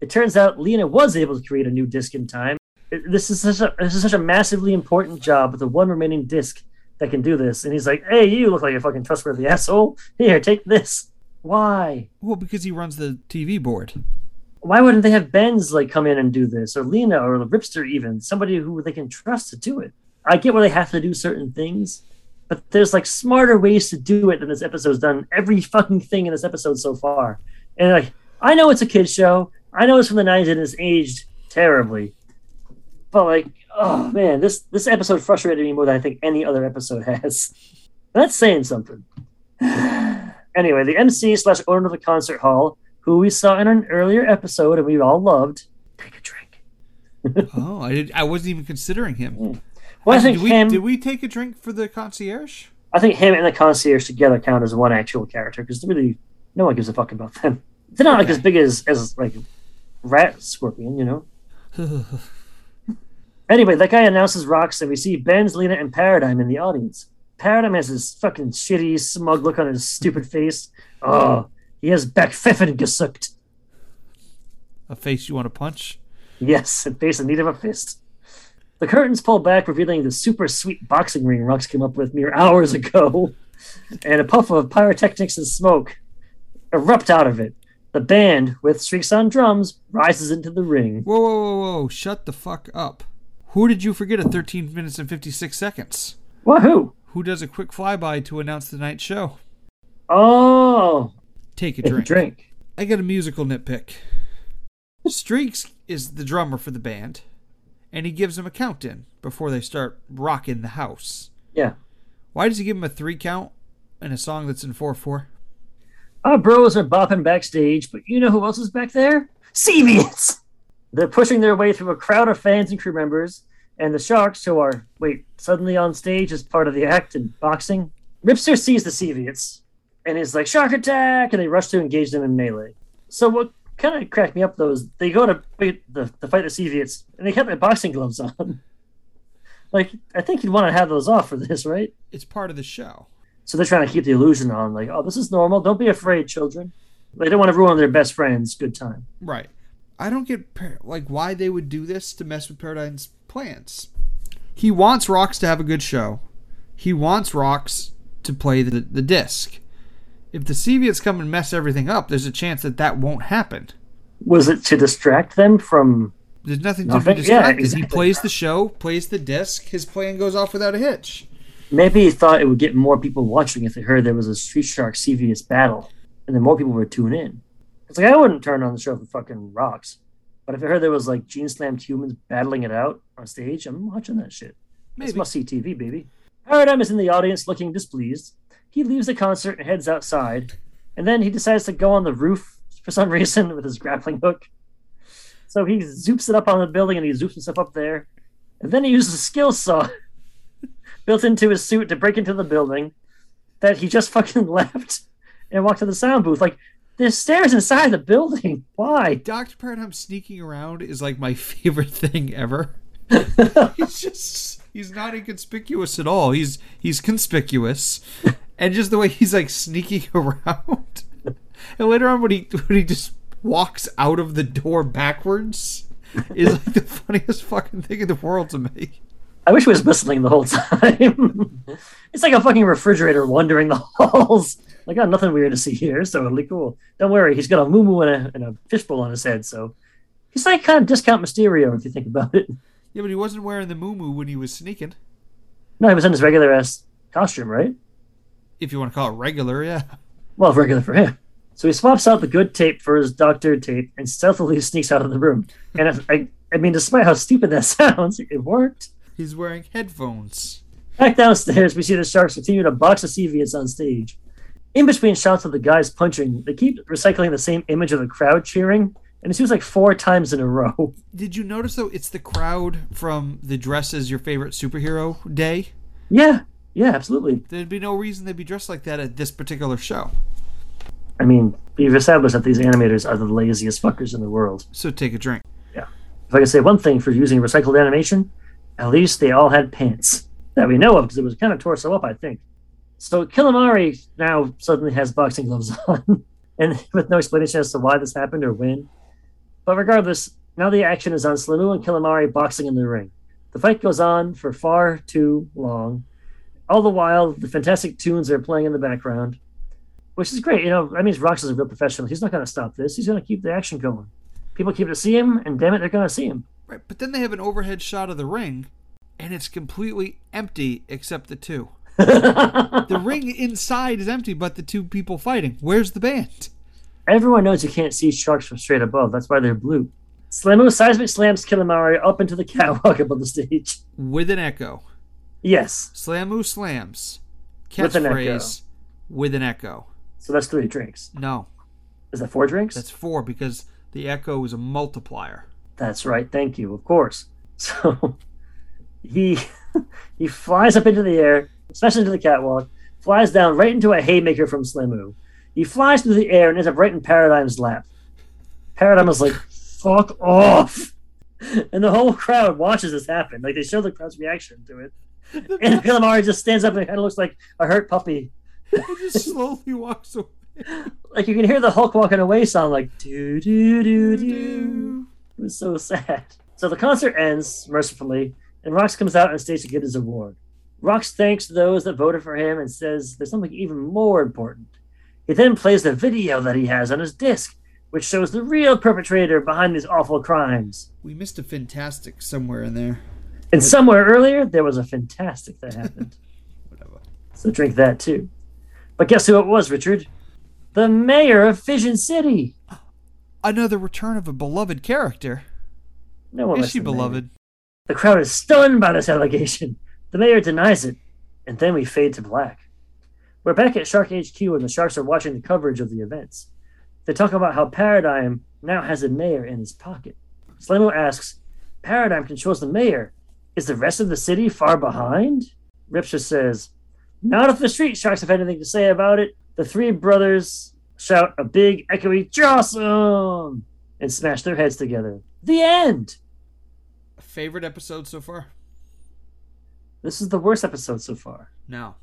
It turns out Lena was able to create a new disc in time. It, this is such a this is such a massively important job with the one remaining disc that can do this. And he's like, hey, you look like a fucking trustworthy asshole. Here, take this. Why? Well, because he runs the T V board. Why wouldn't they have Benz like come in and do this? Or Lena or the Ripster even. Somebody who they can trust to do it. I get where they have to do certain things, but there's like smarter ways to do it than this episode's done. Every fucking thing in this episode so far. And like, I know it's a kid's show. I know it's from the nineties and it's aged terribly. But like, oh man, this, this episode frustrated me more than I think any other episode has. That's saying something. Anyway, the M C slash owner of the concert hall, who we saw in an earlier episode and we all loved, take a drink. oh, I did, I wasn't even considering him. Mm. Well, I, I think did we, him, did we take a drink for the concierge? I think him and the concierge together count as one actual character because really no one gives a fuck about them. They're not okay. like as big as as like Rat Scorpion, you know. Anyway, that guy announces Rox, and we see Benz, Lena, and Paradigm in the audience. Paradum has his fucking shitty, smug look on his stupid face. Oh, he has backpfeffin gesucht. A face you want to punch? Yes, a face in need of a fist. The curtains pull back, revealing the super sweet boxing ring Rux came up with mere hours ago, and a puff of pyrotechnics and smoke erupt out of it. The band, with Streaks on drums, rises into the ring. Whoa, whoa, whoa, whoa, shut the fuck up. Who did you forget at thirteen minutes and fifty-six seconds? Wahoo! Who does a quick flyby to announce the night's show? Oh! Take a drink. drink. I got a musical nitpick. Streaks is the drummer for the band, and he gives them a count in before they start rocking the house. Yeah. Why does he give them a three count in a song that's in four four? Our bros are bopping backstage, but you know who else is back there? Seavians! They're pushing their way through a crowd of fans and crew members, and the Sharks, who are, wait, suddenly on stage as part of the act in boxing. Ripster sees the Seavians, and is like, shark attack! And they rush to engage them in melee. So what kind of cracked me up, though, is they go to fight the, the, fight the Seavians, and they kept their boxing gloves on. Like, I think you'd want to have those off for this, right? It's part of the show. So they're trying to keep the illusion on, like, oh, this is normal. Don't be afraid, children. They don't want to ruin their best friend's good time. Right. I don't get, like, why they would do this to mess with Paradine's plans. He wants Rox to have a good show. He wants Rox to play the, the disc. If the Seaviots come and mess everything up, there's a chance that that won't happen. Was it to distract them from... There's nothing to nothing? be distracted. Yeah, exactly. He plays the show, plays the disc, his plan goes off without a hitch. Maybe he thought it would get more people watching if they heard there was a Street Shark C V S battle, and then more people would tune in. It's like, I wouldn't turn on the show for fucking Rocks, but if I heard there was like Gene Slammed Humans battling it out on stage, I'm watching that shit. Maybe. It's must-see T V, baby. Paradum is in the audience looking displeased. He leaves the concert and heads outside, and then he decides to go on the roof for some reason with his grappling hook. So he zoops it up on the building, and he zoops himself up there, and then he uses a skill saw built into his suit to break into the building that he just fucking left and walked to the sound booth. Like, there's stairs inside the building. Why? Doctor Paradum sneaking around is like my favorite thing ever. He's just, he's not inconspicuous at all. He's, he's conspicuous. And just the way he's like sneaking around. And later on when he, when he just walks out of the door backwards is like the funniest fucking thing in the world to me. I wish he was whistling the whole time. It's like a fucking refrigerator wandering the halls. I got nothing weird to see here, so it'll be cool. Don't worry, he's got a moo-moo and a, and a fishbowl on his head, so... He's like kind of Discount Mysterio, if you think about it. Yeah, but he wasn't wearing the moo-moo when he was sneaking. No, he was in his regular-ass costume, right? If you want to call it regular, yeah. Well, regular for him. So he swaps out the good tape for his doctor tape and stealthily sneaks out of the room. And if, I, I mean, despite how stupid that sounds, it worked. He's wearing headphones. Back downstairs, we see the Sharks continue to box the Seavians on stage. In between shots of the guys punching, they keep recycling the same image of the crowd cheering, and it seems like four times in a row. Did you notice, though, it's the crowd from the Dress as Your Favorite Superhero Day? Yeah, yeah, absolutely. There'd be no reason they'd be dressed like that at this particular show. I mean, we've established that these animators are the laziest fuckers in the world. So take a drink. Yeah. If I could say one thing for using recycled animation... At least they all had pants that we know of, because it was kind of torso up, I think. So Kilomari now suddenly has boxing gloves on, and with no explanation as to why this happened or when. But regardless, now the action is on Slimu and Kilomari boxing in the ring. The fight goes on for far too long. All the while, the fantastic tunes are playing in the background, which is great. You know, that means Rox is a real professional. He's not going to stop this. He's going to keep the action going. People keep to see him, and damn it, they're going to see him. Right, but then they have an overhead shot of the ring, and it's completely empty except the two. The ring inside is empty, but the two people fighting. Where's the band? Everyone knows you can't see Sharks from straight above. That's why they're blue. Slimu seismic slams Kilomari up into the catwalk above the stage. With an echo. Yes. Slimu slams. Catchphrase. With an echo. So that's three drinks. No. Is that four drinks? That's four, because the echo is a multiplier. That's right, thank you, of course. So he he flies up into the air, especially into the catwalk, flies down right into a haymaker from Slimu. He flies through the air and ends up right in Paradigm's lap. Paradum is like, fuck off! And the whole crowd watches this happen. Like, they show the crowd's reaction to it. And Calamari just stands up and kind of looks like a hurt puppy. It just slowly walks away. Like you can hear the Hulk walking away sound like do do do do. It was so sad. So the concert ends mercifully, and Rox comes out on stage to get his award. Rox thanks those that voted for him and says there's something even more important. He then plays the video that he has on his disc, which shows the real perpetrator behind these awful crimes. We missed a fantastic somewhere in there. And somewhere earlier, there was a fantastic that happened. Whatever. So drink that too. But guess who it was, Richard? The mayor of Vision City. Another return of a beloved character. No one is she beloved? Mayor. The crowd is stunned by this allegation. The mayor denies it, and then we fade to black. We're back at Shark H Q, and the Sharks are watching the coverage of the events. They talk about how Paradigm now has a mayor in his pocket. Slamo asks, Paradigm controls the mayor. Is the rest of the city far behind? Ripster says, not if the Street Sharks have anything to say about it. The three brothers shout a big, echoey, Jossum! And smash their heads together. The end! Favorite episode so far? This is the worst episode so far. No.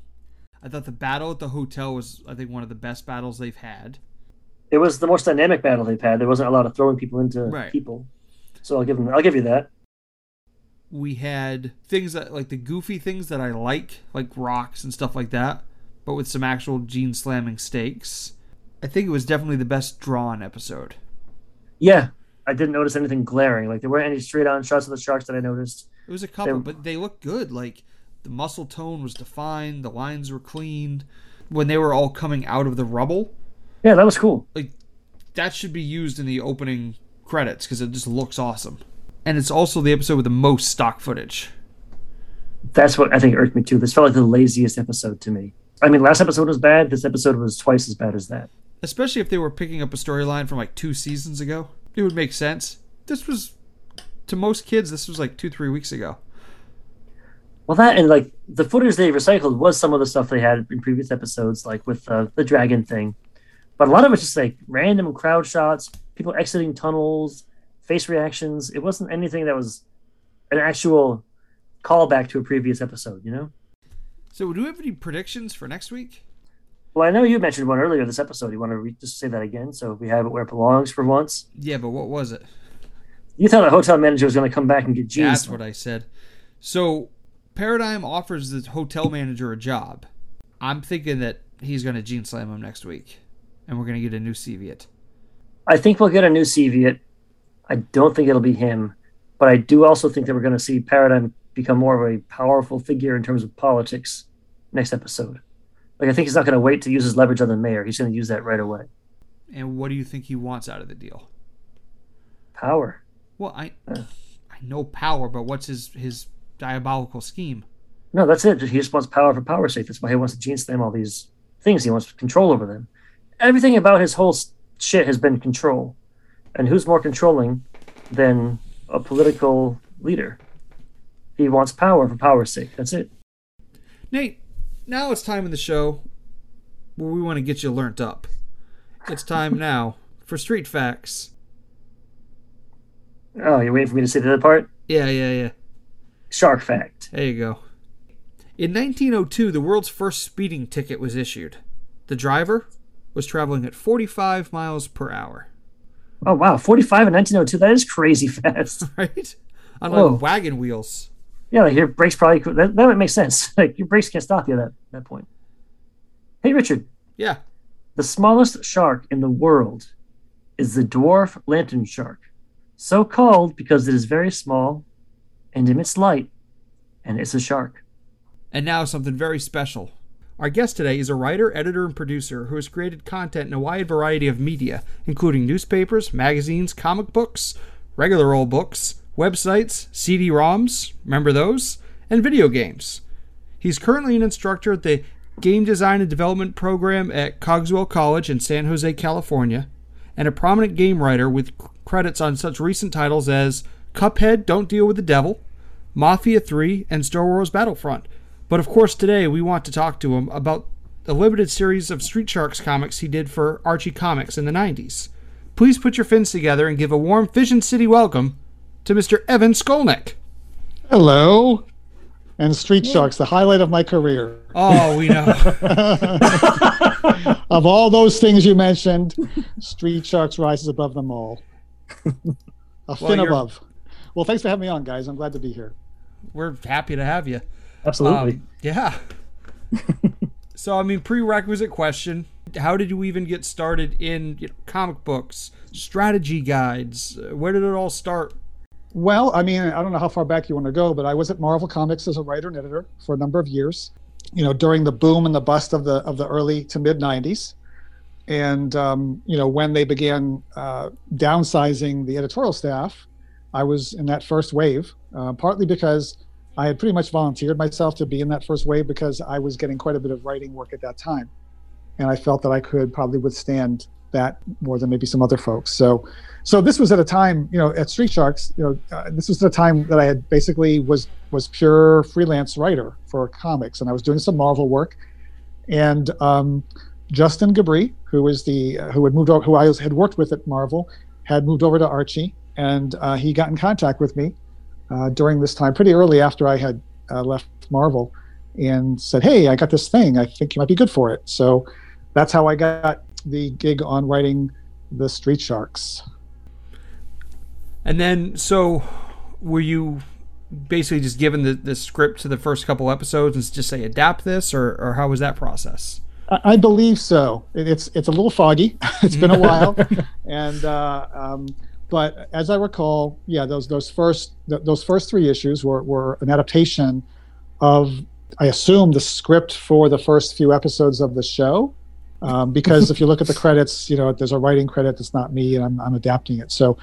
I thought the battle at the hotel was, I think, one of the best battles they've had. It was the most dynamic battle they've had. There wasn't a lot of throwing people into right. people. So I'll give them, I'll give you that. We had things that, like the goofy things that I like, like rocks and stuff like that, but with some actual gene slamming stakes. I think it was definitely the best drawn episode. Yeah. I didn't notice anything glaring. Like there weren't any straight on shots of the Sharks that I noticed. It was a couple, they, but they looked good. Like the muscle tone was defined. The lines were cleaned when they were all coming out of the rubble. Yeah, that was cool. Like that should be used in the opening credits because it just looks awesome. And it's also the episode with the most stock footage. That's what I think irked me too. This felt like the laziest episode to me. I mean, last episode was bad. This episode was twice as bad as that. Especially if they were picking up a storyline from like two seasons ago. It would make sense. This was, to most kids, this was like two, three weeks ago. Well, that and like the footage they recycled was some of the stuff they had in previous episodes, like with uh, the dragon thing. But a lot of it's just like random crowd shots, people exiting tunnels, face reactions. It wasn't anything that was an actual callback to a previous episode, you know? So do we have any predictions for next week? Well, I know you mentioned one earlier this episode. You want to re- just say that again so we have it where it belongs for once? Yeah, but what was it? You thought the hotel manager was going to come back and get G's. That's what I said. So Paradigm offers the hotel manager a job. I'm thinking that he's going to Gene Slam him next week, and we're going to get a new Seviot. I think we'll get a new Seviot. I don't think it'll be him, but I do also think that we're going to see Paradigm become more of a powerful figure in terms of politics next episode. Like, I think he's not going to wait to use his leverage on the mayor. He's going to use that right away. And what do you think he wants out of the deal? Power. Well, I uh. I know power, but what's his, his diabolical scheme? No, that's it. He just wants power for power's sake. That's why he wants to gene slam all these things. He wants control over them. Everything about his whole shit has been control. And who's more controlling than a political leader? He wants power for power's sake. That's it. Nate, now it's time in the show where we want to get you learnt up. It's time now for Street Facts. Oh, you're waiting for me to say the other part? Yeah, yeah, yeah. Shark Fact. There you go. In nineteen oh two, the world's first speeding ticket was issued. The driver was traveling at forty-five miles per hour. Oh, wow. forty-five in nineteen oh two. That is crazy fast. Right? On like wagon wheels. Yeah, like your brakes probably... That, that would make sense. Like your brakes can't stop you at that, that point. Hey, Richard. Yeah? The smallest shark in the world is the dwarf lantern shark. So called because it is very small and emits light. And it's a shark. And now something very special. Our guest today is a writer, editor, and producer who has created content in a wide variety of media, including newspapers, magazines, comic books, regular old books, websites, C D-ROMs, remember those, and video games. He's currently an instructor at the Game Design and Development program at Cogswell College in San Jose, California, and a prominent game writer with credits on such recent titles as Cuphead, Don't Deal with the Devil, Mafia three, and Star Wars Battlefront. But of course, today we want to talk to him about the limited series of Street Sharks comics he did for Archie Comics in the nineties. Please put your fins together and give a warm Vision City welcome to Mister Evan Skolnick. Hello. and Street Sharks, the highlight of my career. Oh, we know. Of all those things you mentioned, Street Sharks rises above them all. A fin well, above. Well, thanks for having me on, guys. I'm glad to be here. We're happy to have you. Absolutely. Um, yeah. So, I mean, prerequisite question. How did you even get started in you know, comic books, strategy guides? Where did it all start? Well, I mean, I don't know how far back you want to go, but I was at Marvel Comics as a writer and editor for a number of years, you know, during the boom and the bust of the of the early to mid nineties. And, um, you know, when they began uh, downsizing the editorial staff, I was in that first wave, uh, partly because I had pretty much volunteered myself to be in that first wave because I was getting quite a bit of writing work at that time. And I felt that I could probably withstand that more than maybe some other folks. So, so this was at a time, you know, at Street Sharks, you know, uh, this was the time that I had basically was was pure freelance writer for comics, and I was doing some Marvel work. And um, Justin Gabrie, who is the uh, who had moved over, who I was, had worked with at Marvel, had moved over to Archie, and uh, he got in contact with me uh, during this time, pretty early after I had uh, left Marvel, and said, "Hey, I got this thing. I think you might be good for it." So that's how I got the gig on writing the Street Sharks. And then, so were you basically just given the, the script to the first couple episodes and just say adapt this, or, or how was that process? I, I believe so. It, it's it's a little foggy. It's been a while, and uh, um, but as I recall, yeah, those those first th- those first three issues were were an adaptation of, I assume, the script for the first few episodes of the show. Um, because if you look at the credits, you know, there's a writing credit that's not me, and I'm, I'm adapting it. So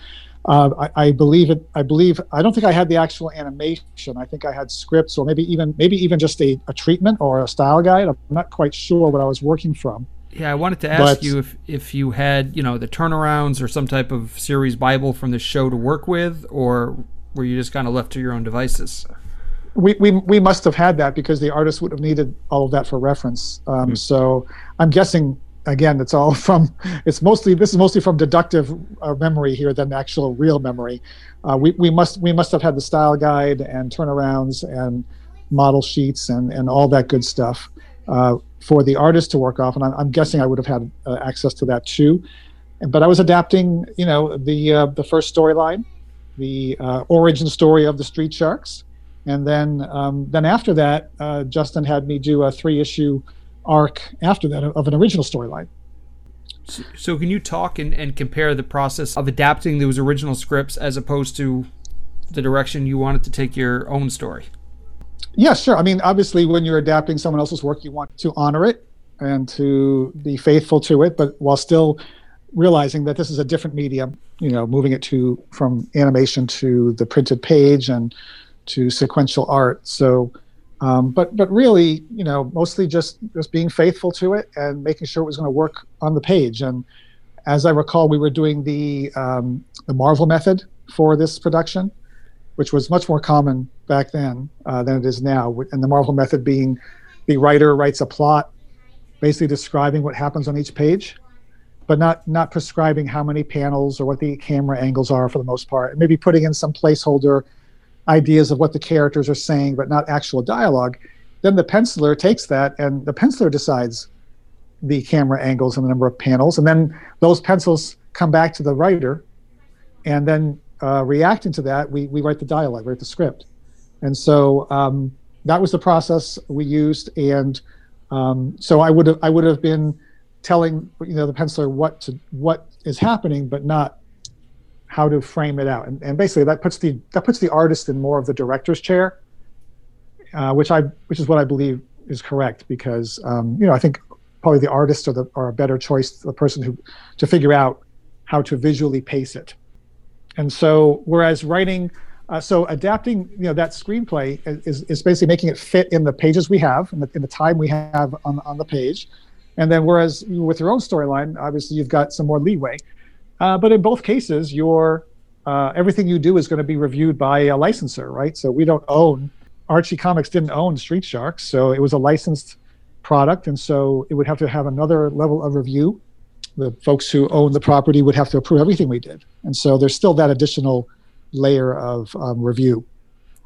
uh, I, I believe it. I believe I don't think I had the actual animation. I think I had scripts, or maybe even maybe even just a, a treatment or a style guide. I'm not quite sure what I was working from. Yeah, I wanted to ask but, you if if you had, you know, the turnarounds or some type of series Bible from the show to work with, or were you just kind of left to your own devices? We, we we must have had that, because the artist would have needed all of that for reference. Um, mm. So I'm guessing, again, it's all from, it's mostly, this is mostly from deductive uh, memory here than actual real memory. Uh, we, we must we must have had the style guide and turnarounds and model sheets and, and all that good stuff uh, for the artist to work off. And I'm, I'm guessing I would have had uh, access to that too. But I was adapting, you know, the, uh, the first storyline, the uh, origin story of the Street Sharks. And then, um, then after that, uh, Justin had me do a three-issue arc after that of an original storyline. So, so can you talk and, and compare the process of adapting those original scripts as opposed to the direction you wanted to take your own story? Yeah, sure. I mean, obviously, when you're adapting someone else's work, you want to honor it and to be faithful to it, but while still realizing that this is a different medium, you know, moving it to from animation to the printed page and to sequential art. So, um, but but really, you know, mostly just, just being faithful to it and making sure it was going to work on the page. And as I recall, we were doing the um, the Marvel method for this production, which was much more common back then uh, than it is now. And the Marvel method being the writer writes a plot, basically describing what happens on each page, but not not prescribing how many panels or what the camera angles are for the most part. Maybe putting in some placeholder ideas of what the characters are saying, but not actual dialogue. Then the penciler takes that, and the penciler decides the camera angles and the number of panels, and then those pencils come back to the writer, and then uh, reacting to that, we we write the dialogue, write the script. And so um, that was the process we used, and um, so I would have I would have been telling, you know, the penciler what to what is happening, but not how to frame it out, and, and basically that puts the that puts the artist in more of the director's chair, uh, which I which is what I believe is correct, because um, you know I think probably the artist or the are a better choice, the person who to figure out how to visually pace it. And so whereas writing, uh, so adapting you know that screenplay is is basically making it fit in the pages we have and in, in the time we have on on the page, and then whereas with your own storyline, obviously you've got some more leeway. Uh, but in both cases, your uh, everything you do is going to be reviewed by a licensor, right? So we don't own, Archie Comics didn't own Street Sharks, so it was a licensed product, and so it would have to have another level of review. The folks who own the property would have to approve everything we did. And so there's still that additional layer of um, review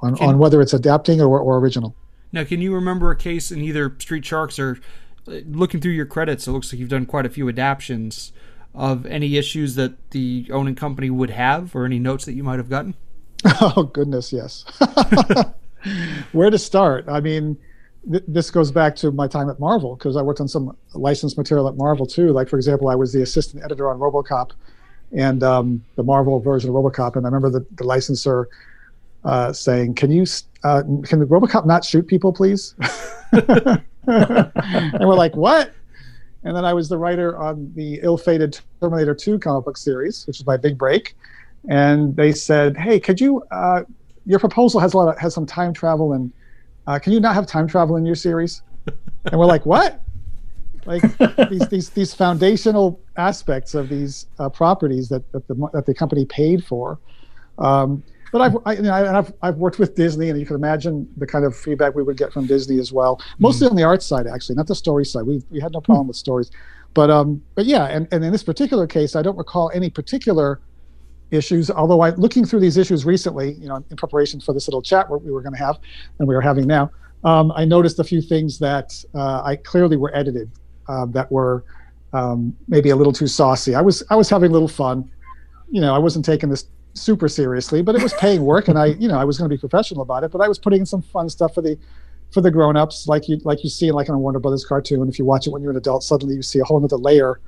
on, on whether it's adapting or, or original. Now, can you remember a case in either Street Sharks or, looking through your credits, it looks like you've done quite a few adaptions, of any issues that the owning company would have or any notes that you might have gotten? Oh, goodness, yes. Where to start? I mean, th- this goes back to my time at Marvel, because I worked on some licensed material at Marvel, too. Like, for example, I was the assistant editor on RoboCop and um, the Marvel version of RoboCop. And I remember the, the licensor uh, saying, can you uh, can the RoboCop not shoot people, please? And we're like, what? And then I was the writer on the ill-fated Terminator two comic book series, which was my big break. And they said, hey, could you, uh, your proposal has a lot of, has some time travel, and uh, can you not have time travel in your series? And we're like, what? Like these, these, these foundational aspects of these uh, properties that, that, the, that the company paid for. Um, but I've, I, you know, I, I've, I've worked with Disney, and you can imagine the kind of feedback we would get from Disney as well. Mostly mm. on the art side, actually, not the story side. We, we had no problem with stories. But um, but yeah, and, and in this particular case, I don't recall any particular issues, although I, looking through these issues recently, you know, in preparation for this little chat we were going to have, and we are having now, um, I noticed a few things that uh, I clearly were edited uh, that were um, maybe a little too saucy. I was I was having a little fun, you know, I wasn't taking this super seriously, but it was paying work, and I, you know, I was going to be professional about it. But I was putting in some fun stuff for the for the grown-ups, like you like you see, like in a Warner Brothers cartoon. If you watch it when you're an adult, suddenly you see a whole other layer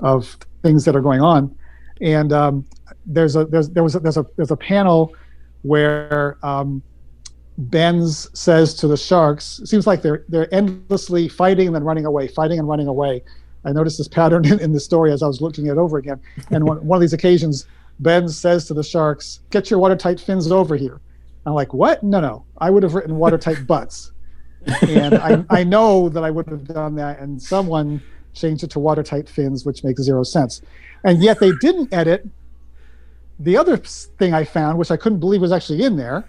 of things that are going on. And um, there's a there's there was a, there's a there's a panel where um, Benz says to the Sharks, it seems like they're they're endlessly fighting and then running away, fighting and running away. I noticed this pattern in, in the story as I was looking it over again. And one, one of these occasions, Ben says to the Sharks, get your watertight fins over here. I'm like, what? No, no. I would have written watertight butts. And I, I know that I would have done that, and someone changed it to watertight fins, which makes zero sense. And yet they didn't edit the other thing I found, which I couldn't believe was actually in there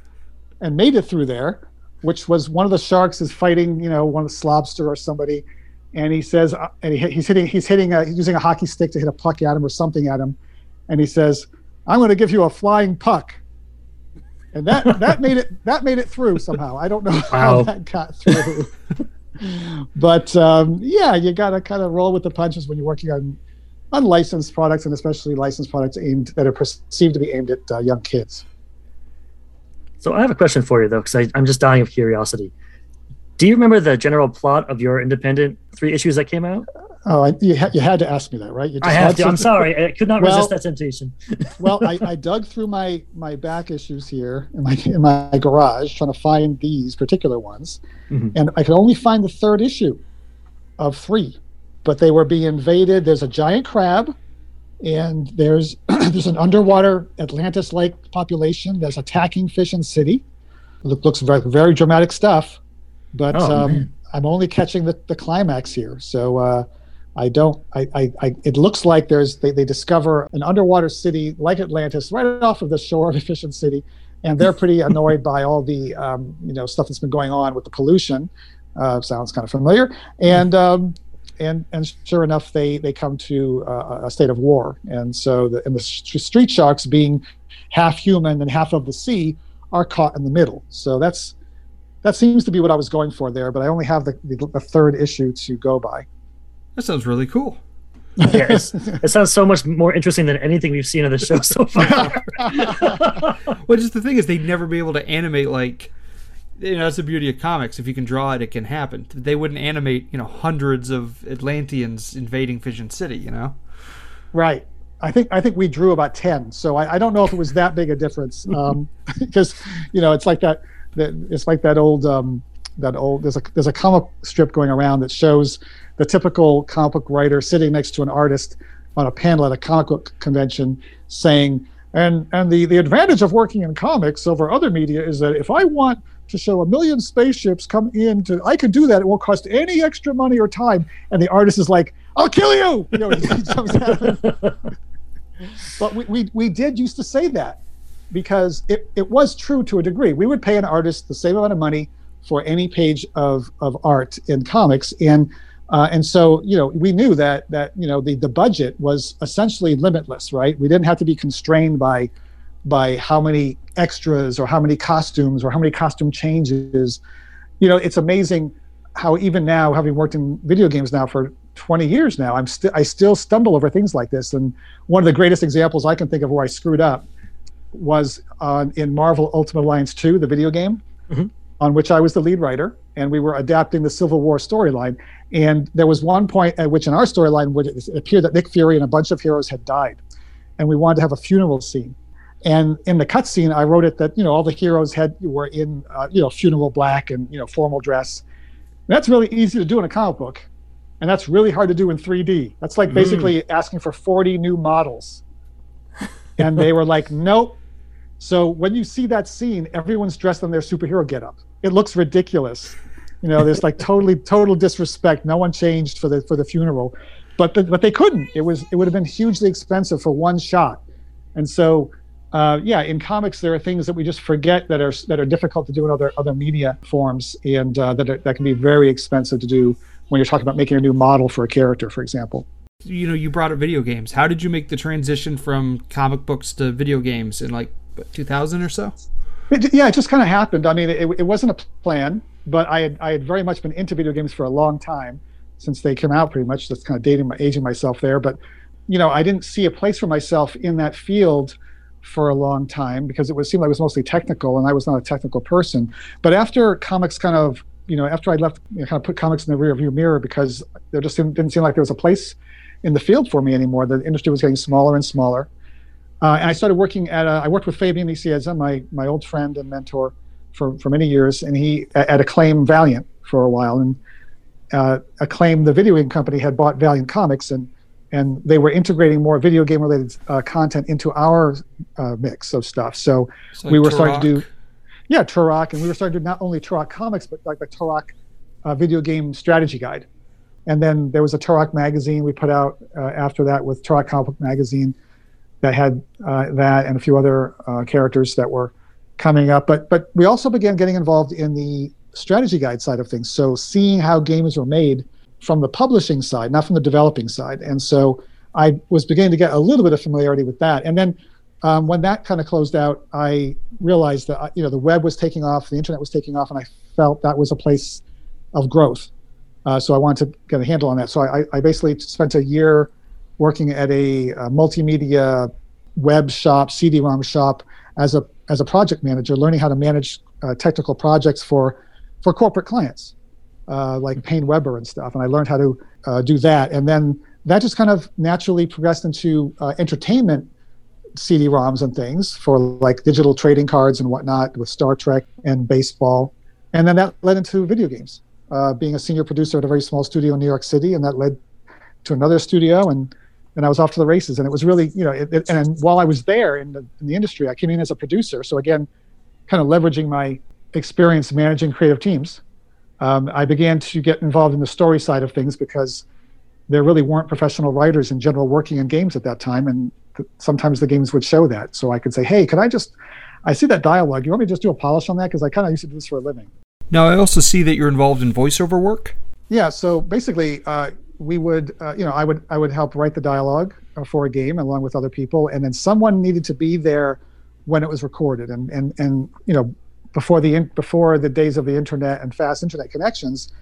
and made it through there, which was one of the Sharks is fighting, you know, one of the Slobster or somebody, and he says, uh, and he, he's hitting, he's hitting, a, he's using a hockey stick to hit a puck at him or something at him. And he says, I'm going to give you a flying puck. And that, that made it that made it through somehow. I don't know how wow. that got through. But, um, yeah, you got to kind of roll with the punches when you're working on unlicensed products, and especially licensed products aimed that are perceived to be aimed at uh, young kids. So I have a question for you, though, because I'm just dying of curiosity. Do you remember the general plot of your independent three issues that came out? Oh, I, you, ha- you had to ask me that, right? You just I had to. I'm sorry. I could not well, resist that temptation. Well, I, I dug through my, my back issues here in my, in my garage trying to find these particular ones, mm-hmm. and I could only find the third issue of three, but they were being invaded. There's a giant crab, and there's there's an underwater Atlantis-like population that's attacking fish and city. It looks very, very dramatic stuff, but oh, um, I'm only catching the, the climax here, so... Uh, I don't, I, I, I, it looks like there's, they, they discover an underwater city like Atlantis right off of the shore of Efficient City. And they're pretty annoyed by all the, um, you know, stuff that's been going on with the pollution. Uh, sounds kind of familiar. And, um, and, and sure enough, they, they come to uh, a state of war. And so the, and the Street Sharks, being half human and half of the sea, are caught in the middle. So that's, that seems to be what I was going for there, but I only have the, the, the third issue to go by. That sounds really cool. Yeah, it's, it sounds so much more interesting than anything we've seen on the show so far. Well, just the thing is, they'd never be able to animate, like, you know, that's the beauty of comics. If you can draw it, it can happen. They wouldn't animate, you know, hundreds of Atlanteans invading Fission City, you know? Right. I think I think we drew about ten, so I, I don't know if it was that big a difference. Um, because, you know, it's like that, that it's like that old... Um, That old there's a there's a comic strip going around that shows the typical comic book writer sitting next to an artist on a panel at a comic book convention, saying, and and the, the advantage of working in comics over other media is that if I want to show a million spaceships come in, to I can do that. It won't cost any extra money or time. And the artist is like, I'll kill you. You know, he jumps out of him. But we, we we did used to say that, because it, it was true to a degree. We would pay an artist the same amount of money for any page of, of art in comics. And uh, and so, you know, we knew that, that you know, the, the budget was essentially limitless, right? We didn't have to be constrained by by how many extras or how many costumes or how many costume changes. you know, it's amazing how even now, having worked in video games now for twenty years now, I'm still I still stumble over things like this. And one of the greatest examples I can think of where I screwed up was on in Marvel Ultimate Alliance two, the video game, mm-hmm. on which I was the lead writer, and we were adapting the Civil War storyline. And there was one point at which in our storyline it appeared that Nick Fury and a bunch of heroes had died, and we wanted to have a funeral scene. And in the cutscene, I wrote it that, you know, all the heroes had were in, uh, you know, funeral black and, you know, formal dress. And that's really easy to do in a comic book, and that's really hard to do in three D. That's like basically mm. asking for forty new models. And they were like, nope. So when you see that scene, everyone's dressed in their superhero getup. It looks ridiculous. You know, there's like totally, total disrespect. No one changed for the for the funeral, but the, but they couldn't. It was it would have been hugely expensive for one shot. And so, uh, yeah, in comics there are things that we just forget that are that are difficult to do in other other media forms, and uh, that are, that can be very expensive to do when you're talking about making a new model for a character, for example. You know, you brought up video games. How did you make the transition from comic books to video games in like two thousand or so? It, yeah, it just kind of happened. I mean, it, it wasn't a plan, but I had, I had very much been into video games for a long time, since they came out pretty much. That's kind of dating my, aging myself there. But, you know, I didn't see a place for myself in that field for a long time, because it was, seemed like it was mostly technical, and I was not a technical person. But after comics kind of, you know, after I left, you know, kind of put comics in the rear view mirror, because there just didn't, didn't seem like there was a place in the field for me anymore. The industry was getting smaller and smaller. Uh, and I started working at, a, I worked with Fabian Nicieza, my my old friend and mentor for, for many years, and he, at Acclaim Valiant for a while. And uh, Acclaim, the video game company, had bought Valiant Comics, and and they were integrating more video game related uh, content into our uh, mix of stuff. So it's like we were Turok. starting to do, yeah, Turok, and we were starting to do not only Turok comics, but like the Turok uh, video game strategy guide. And then there was a Turok magazine we put out uh, after that, with Turok Comic Book Magazine, that had uh, that and a few other uh, characters that were coming up. But but we also began getting involved in the strategy guide side of things. So seeing how games were made from the publishing side, not from the developing side. And so I was beginning to get a little bit of familiarity with that. And then um, when that kind of closed out, I realized that, you know, the web was taking off, the internet was taking off, and I felt that was a place of growth. Uh, so I wanted to get a handle on that. So I, I basically spent a year working at a, a multimedia web shop, C D ROM shop, as a as a project manager, learning how to manage uh, technical projects for for corporate clients, uh, like Payne Webber and stuff. And I learned how to uh, do that. And then that just kind of naturally progressed into uh, entertainment C D ROMs and things for like digital trading cards and whatnot, with Star Trek and baseball. And then that led into video games, uh, being a senior producer at a very small studio in New York City. And that led to another studio, and And I was off to the races. And it was really, you know, it, it, and while I was there in the, in the industry, I came in as a producer. So again, kind of leveraging my experience managing creative teams, um, I began to get involved in the story side of things, because there really weren't professional writers in general working in games at that time. And th- sometimes the games would show that. So I could say, hey, can I just, I see that dialogue. You want me to just do a polish on that? Because I kind of used to do this for a living. Now, I also see that you're involved in voiceover work. Yeah, so basically, uh, we would, uh, you know, I would I would help write the dialogue for a game along with other people, and then someone needed to be there when it was recorded. And and and you know, before the in, before the days of the internet and fast internet connections,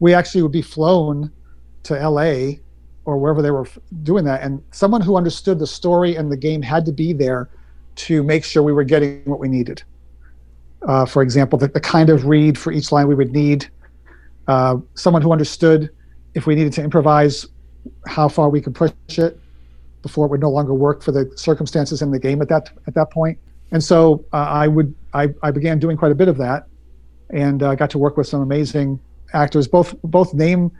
we actually would be flown to L A or wherever they were doing that, and someone who understood the story and the game had to be there to make sure we were getting what we needed. Uh, for example, the, the kind of read for each line we would need, uh, someone who understood if we needed to improvise, how far we could push it before it would no longer work for the circumstances in the game at that at that point. And so uh, I would I, I began doing quite a bit of that, and uh, got to work with some amazing actors, both both name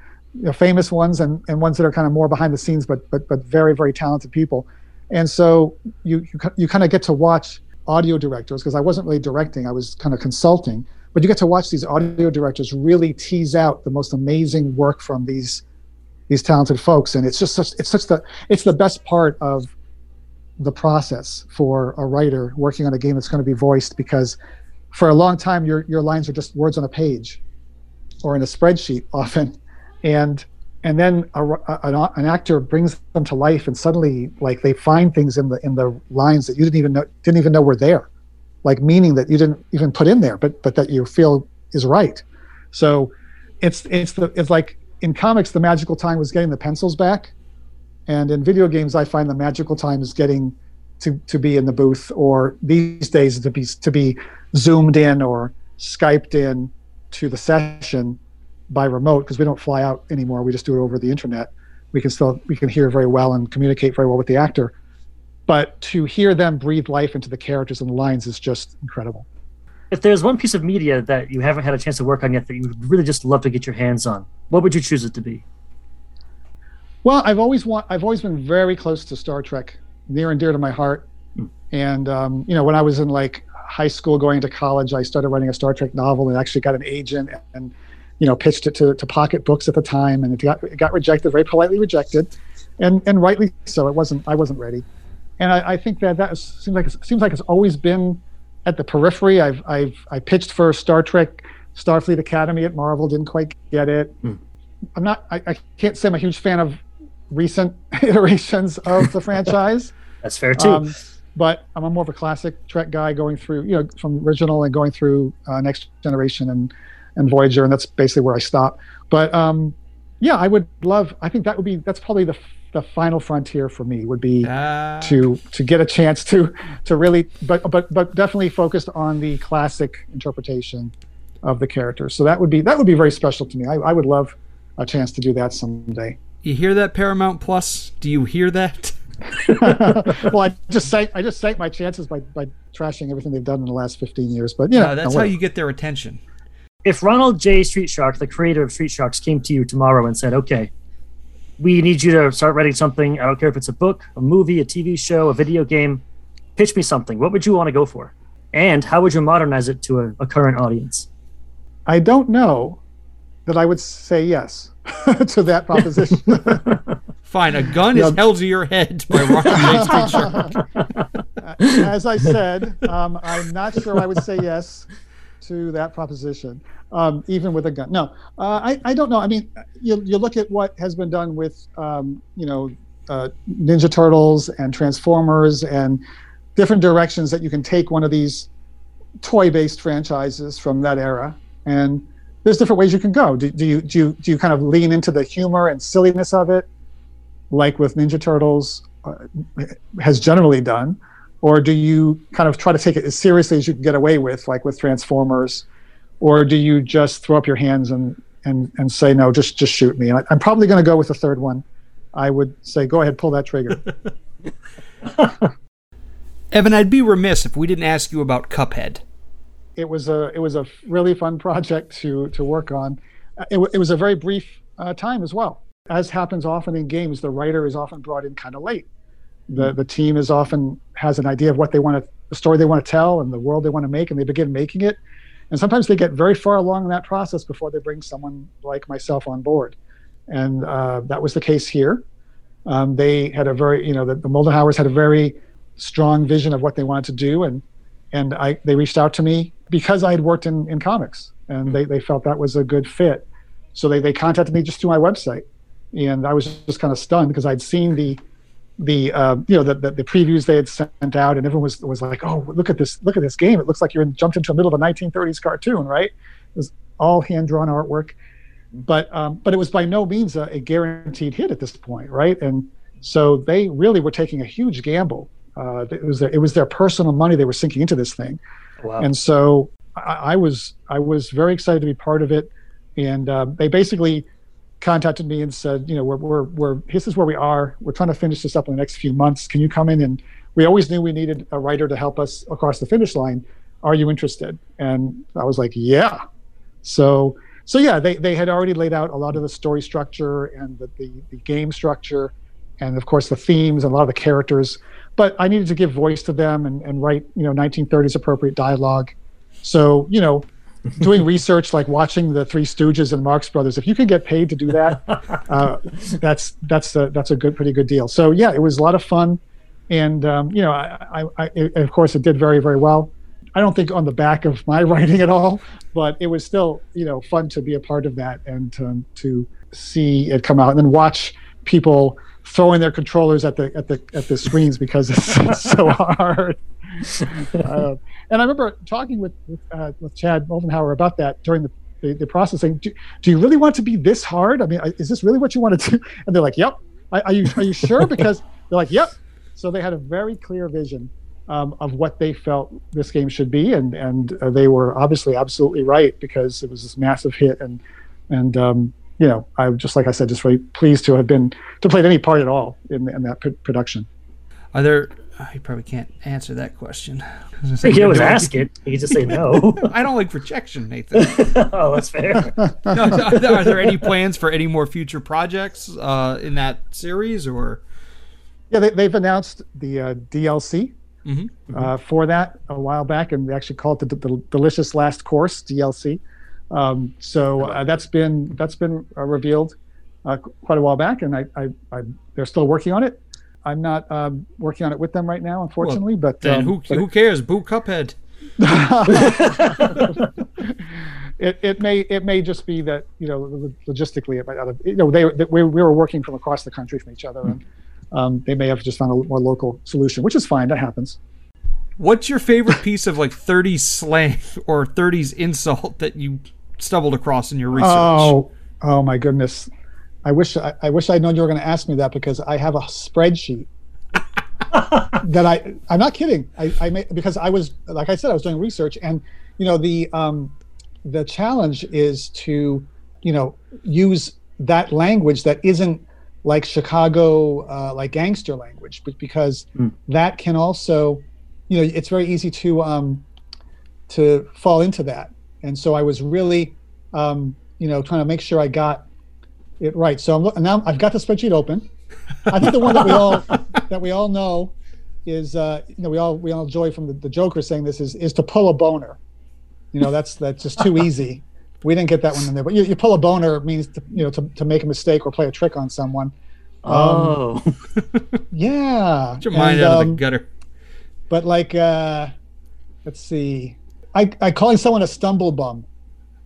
you know, famous ones and, and ones that are kind of more behind the scenes, but but but very very talented people. And so you you, you kind of get to watch audio directors, because I wasn't really directing, I was kind of consulting. But you get to watch these audio directors really tease out the most amazing work from these these talented folks, and it's just such it's such the it's the best part of the process for a writer working on a game that's going to be voiced, because for a long time your your lines are just words on a page or in a spreadsheet often, and and then a, a, an actor brings them to life, and suddenly like they find things in the in the lines that you didn't even know didn't even know were there. Like meaning that you didn't even put in there, but but that you feel is right. So it's it's the it's like in comics, the magical time was getting the pencils back, and in video games, I find the magical time is getting to to be in the booth, or these days to be to be zoomed in or Skyped in to the session by remote, because we don't fly out anymore. We just do it over the internet. We can still we can hear very well and communicate very well with the actor, but to hear them breathe life into the characters and the lines is just incredible. If there's one piece of media that you haven't had a chance to work on yet that you would really just love to get your hands on, what would you choose it to be? Well, I've always want I've always been very close to Star Trek, near and dear to my heart. Mm. And um, you know, when I was in like high school going to college, I started writing a Star Trek novel and actually got an agent and, and you know, pitched it to, to Pocket Books at the time, and it got it got rejected, very politely rejected, and and rightly so. It wasn't I wasn't ready, and I, I think that that seems like it seems like it's always been at the periphery. I've I've I pitched for Star Trek Starfleet Academy at Marvel, didn't quite get it. Mm. I'm not I, I can't say I'm a huge fan of recent iterations of the franchise. That's fair too. Um, but I'm more of a classic Trek guy, going through, you know, from original and going through uh, Next Generation and. and Voyager, and that's basically where I stop. But um, yeah, I would love, I think that would be, that's probably the the final frontier for me, would be ah. to to get a chance to to really, but but but definitely focused on the classic interpretation of the characters. So that would be that would be very special to me. I, I would love a chance to do that someday. You hear that, Paramount Plus? Do you hear that? Well, I just sank, I just sank my chances by by trashing everything they've done in the last fifteen years. But yeah, no, that's no, how you get their attention. If Ronald J. Street Shark, the creator of Street Sharks, came to you tomorrow and said, okay, we need you to start writing something, I don't care if it's a book, a movie, a T V show, a video game, pitch me something, what would you want to go for? And how would you modernize it to a, a current audience? I don't know that I would say yes to that proposition. Fine, a gun yep. is held to your head by Ronald J. Street Shark. As I said, um, I'm not sure I would say yes to that proposition, um, even with a gun. No, uh, I, I don't know. I mean, you, you look at what has been done with, um, you know, uh, Ninja Turtles and Transformers and different directions that you can take one of these toy-based franchises from that era. And there's different ways you can go. Do, do, you, do, you, do you kind of lean into the humor and silliness of it, like with Ninja Turtles uh, has generally done? Or do you kind of try to take it as seriously as you can get away with, like with Transformers? Or do you just throw up your hands and and, and say, no, just just shoot me? And I, I'm probably going to go with the third one. I would say, go ahead, pull that trigger. Evan, I'd be remiss if we didn't ask you about Cuphead. It was a it was a really fun project to to work on. It, it was a very brief uh, time as well. As happens often in games, the writer is often brought in kind of late. The the team is often has an idea of what they want to, the story they want to tell and the world they want to make, and they begin making it. And sometimes they get very far along in that process before they bring someone like myself on board. And uh, that was the case here. Um, they had a very, you know, the, the Moldenhauers had a very strong vision of what they wanted to do. And and I they reached out to me because I had worked in, in comics, and they, they felt that was a good fit. So they, they contacted me just through my website. And I was just kind of stunned because I'd seen the the uh, you know the, the the previews they had sent out, and everyone was was like, oh, look at this look at this game, it looks like you're in, jumped into the middle of a nineteen thirties cartoon, right? It was all hand-drawn artwork, but um, but it was by no means a, a guaranteed hit at this point, right? And so they really were taking a huge gamble. Uh, it was their, it was their personal money they were sinking into this thing. Wow. And so I, I was I was very excited to be part of it, and uh, they basically contacted me and said, you know, we're, we're, we're, this is where we are. We're trying to finish this up in the next few months. Can you come in? And we always knew we needed a writer to help us across the finish line. Are you interested? And I was like, yeah. So, so yeah, they, they had already laid out a lot of the story structure and the, the, the game structure, and of course the themes and a lot of the characters, but I needed to give voice to them and, and write, you know, nineteen thirties appropriate dialogue. So, you know, doing research, like watching the Three Stooges and Marx Brothers, if you can get paid to do that, uh, that's that's a, that's a good, pretty good deal. So yeah, it was a lot of fun, and um, you know, I, I, I it, of course it did very, very well. I don't think on the back of my writing at all, but it was still, you know, fun to be a part of that and to, to see it come out and then watch people throwing their controllers at the at the at the screens because it's, it's so hard. Uh, and I remember talking with with, uh, with Chad Moldenhauer about that during the the, the process saying, do, do you really want to be this hard? I mean, is this really what you want to do? And they're like, yep. Are, are you are you sure? Because they're like, yep. So they had a very clear vision um, of what they felt this game should be, and and uh, they were obviously absolutely right, because it was this massive hit, and and um, you know, I just like I said, just really pleased to have been to played any part at all in in that production. Are there? Oh, you probably can't answer that question. You can always ask it. You can just say no. I don't like rejection, Nathan. Oh, that's fair. No, no, no, are there any plans for any more future projects uh, in that series? Or yeah, they, they've announced the uh, D L C mm-hmm. Mm-hmm. Uh, for that a while back, and they actually called it the, the, the Delicious Last Course D L C. Um, so uh, that's been that's been uh, revealed uh, quite a while back, and I, I, I they're still working on it. I'm not um, working on it with them right now, unfortunately. Well, but then um, who, but who cares? Boo Cuphead. it it may it may just be that, you know, logistically it might not have, you know, they, they we we were working from across the country from each other, and um, they may have just found a more local solution, which is fine. That happens. What's your favorite piece of like thirties slang or thirties insult that you stumbled across in your research? Oh, oh my goodness. I wish I, I wish I'd known you were going to ask me that, because I have a spreadsheet that I I'm not kidding I, I made, because I was, like I said, I was doing research, and you know, the um, the challenge is to, you know, use that language that isn't like Chicago uh, like gangster language, but because mm. that can also, you know, it's very easy to um, to fall into that, and so I was really um, you know, trying to make sure I got it right. So I'm look, now I've got the spreadsheet open. I think the one that we all that we all know is uh, you know, we all we all enjoy from the, the Joker saying this is is to pull a boner. You know, that's that's just too easy. We didn't get that one in there, but you, you pull a boner means to, you know, to, to make a mistake or play a trick on someone. Oh, um, yeah. Get your mind and, out of um, the gutter. But like, uh, let's see, I I calling someone a stumble bum.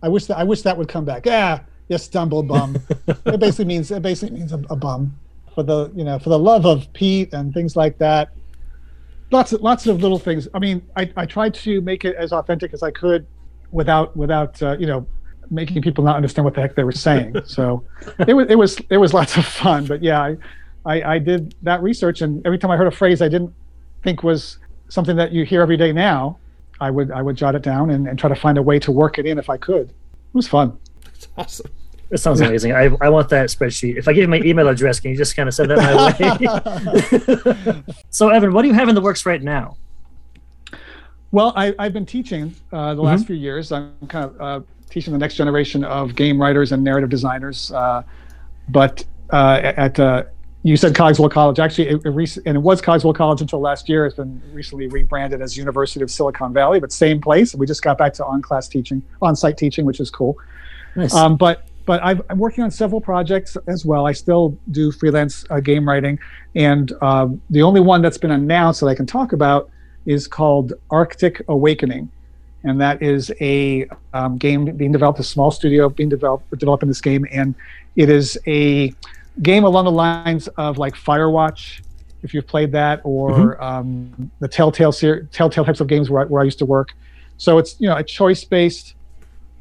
I wish that I wish that would come back. Yeah. Yes, stumble bum. It basically means it basically means a, a bum. For the you know, for the love of Pete and things like that. Lots of lots of little things. I mean, I, I tried to make it as authentic as I could, without without uh, you know, making people not understand what the heck they were saying. So it was it was it was lots of fun. But yeah, I, I I did that research, and every time I heard a phrase I didn't think was something that you hear every day now, I would I would jot it down and, and try to find a way to work it in if I could. It was fun. That's awesome. That sounds amazing. I I want that spreadsheet. If I give you my email address, can you just kind of send that my way? So, Evan, what do you have in the works right now? Well, I, I've been teaching uh, the last mm-hmm. few years. I'm kind of uh, teaching the next generation of game writers and narrative designers. Uh, but uh, at uh, you said Cogswell College. Actually, it, it rec- and it was Cogswell College until last year. It's been recently rebranded as University of Silicon Valley, but same place. We just got back to on-class teaching, on-site teaching, which is cool. Nice. Um, but But I've, I'm working on several projects as well. I still do freelance uh, game writing, and uh, the only one that's been announced that I can talk about is called Arctic Awakening, and that is a um, game being developed, a small studio being developed developing this game, and it is a game along the lines of like Firewatch, if you've played that, or mm-hmm. um, the Telltale ser- Telltale types of games where I, where I used to work. So it's, you know, a choice-based.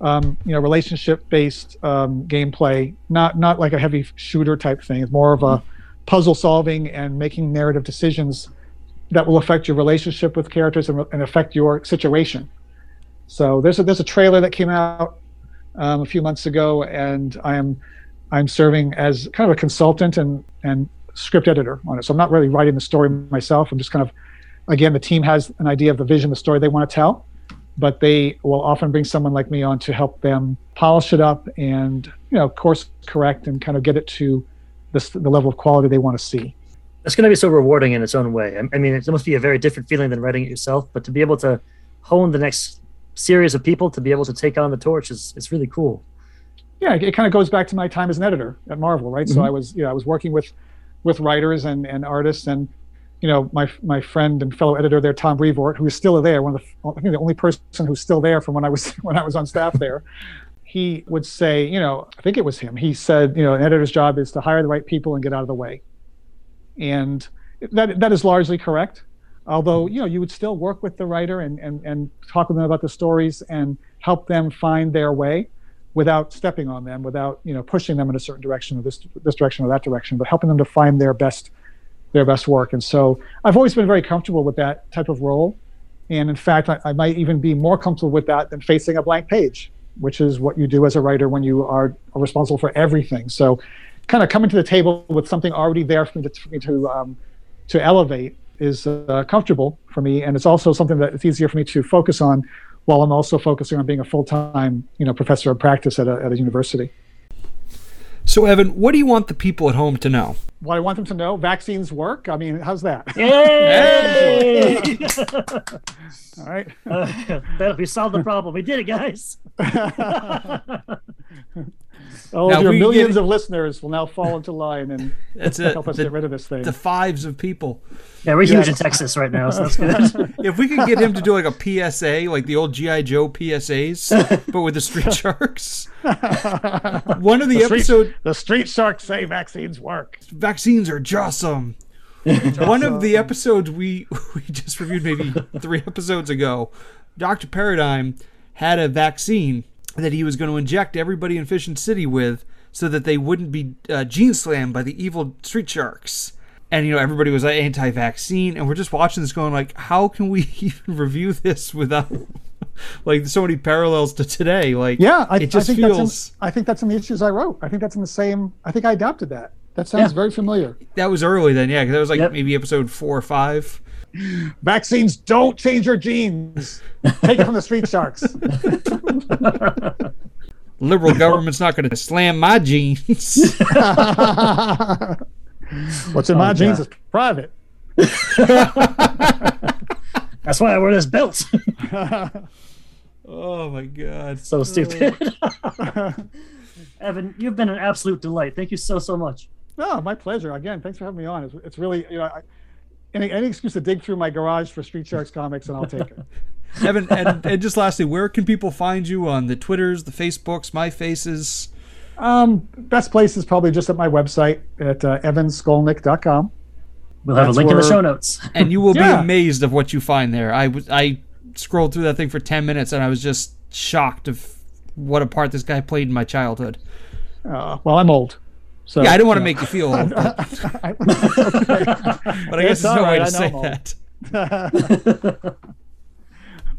Um, you know, relationship-based um, gameplay, not not like a heavy shooter type thing. It's more of a puzzle solving and making narrative decisions that will affect your relationship with characters and, and affect your situation. So there's a, there's a trailer that came out um, a few months ago, and I'm I'm serving as kind of a consultant and and script editor on it. So I'm not really writing the story myself. I'm just kind of, again, the team has an idea of the vision, the story they want to tell. But they will often bring someone like me on to help them polish it up and, you know, course correct and kind of get it to the, the level of quality they want to see. That's going to be so rewarding in its own way. I mean, it must be a very different feeling than writing it yourself, but to be able to hone the next series of people to be able to take on the torch is, is really cool. Yeah, it kind of goes back to my time as an editor at Marvel, right? Mm-hmm. So I was, you know, I was working with, with writers and, and artists and, you know, my my friend and fellow editor there, Tom Brevoort, who is still there, one of the I think the only person who's still there from when I was when I was on staff there, he would say, you know, I think it was him. He said, you know, an editor's job is to hire the right people and get out of the way, and that that is largely correct. Although, you know, you would still work with the writer and and and talk with them about the stories and help them find their way, without stepping on them, without, you know, pushing them in a certain direction or this this direction or that direction, but helping them to find their best their best work. And so I've always been very comfortable with that type of role. And in fact, I, I might even be more comfortable with that than facing a blank page, which is what you do as a writer when you are responsible for everything. So kind of coming to the table with something already there for me to, for me to, um, to elevate is uh, comfortable for me. And it's also something that it's easier for me to focus on while I'm also focusing on being a full-time, you know, professor of practice at a, at a university. So, Evan, what do you want the people at home to know? What I want them to know, vaccines work. I mean, how's that? Yay! All right. Uh, that, we solved the problem. We did it, guys. Oh, now your millions get... of listeners will now fall into line and that's help it. us the, get rid of this thing. The fives of people. Yeah, we're huge yeah. in Texas right now, so that's good. If we could get him to do like a P S A, like the old G I. Joe P S As, but with the Street Sharks. One of the, the episodes... The Street Sharks say vaccines work. Vaccines are jawsome. One of the episodes we, we just reviewed maybe three episodes ago, Doctor Paradigm had a vaccine that he was going to inject everybody in Fish and City with so that they wouldn't be uh, gene slammed by the evil Street Sharks. And, you know, everybody was anti-vaccine, and we're just watching this going like, how can we even review this without, like, so many parallels to today? Like, yeah, I, it just I think feels... That's in, I think that's in the issues I wrote. I think that's in the same... I think I adapted that. That sounds yeah. very familiar. That was early then, yeah, because that was like yep. maybe episode four or five. Vaccines don't change your genes. Take it from the Street Sharks. Liberal government's not going to slam my genes. What's in oh, my God. genes is private. That's why I wear this belt. Oh my God, so stupid. Evan, you've been an absolute delight. Thank you so so much. Oh, my pleasure. Again, thanks for having me on. It's, it's really, you know, I, Any, any excuse to dig through my garage for Street Sharks comics, and I'll take it. Evan, and, and just lastly, where can people find you on the Twitters, the Facebooks, my faces? Um, best place is probably just at my website at uh, evan skolnick dot com. We'll have That's a link where, in the show notes. And you will yeah. be amazed of what you find there. I, w- I scrolled through that thing for ten minutes, and I was just shocked of what a part this guy played in my childhood. Uh, well, I'm old. So, yeah, I didn't want to know. make you feel old, but, but I guess there's no right. way to say that.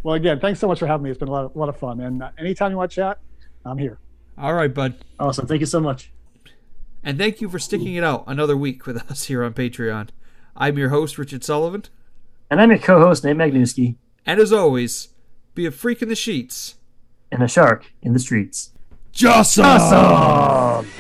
Well, again, thanks so much for having me. It's been a lot of, a lot of fun. And uh, anytime you want to chat, I'm here. All right, bud. Awesome. Thank you so much. And thank you for sticking it out another week with us here on Patreon. I'm your host, Richard Sullivan. And I'm your co-host, Nate Magniewski. And as always, be a freak in the sheets. And a shark in the streets. Just awesome!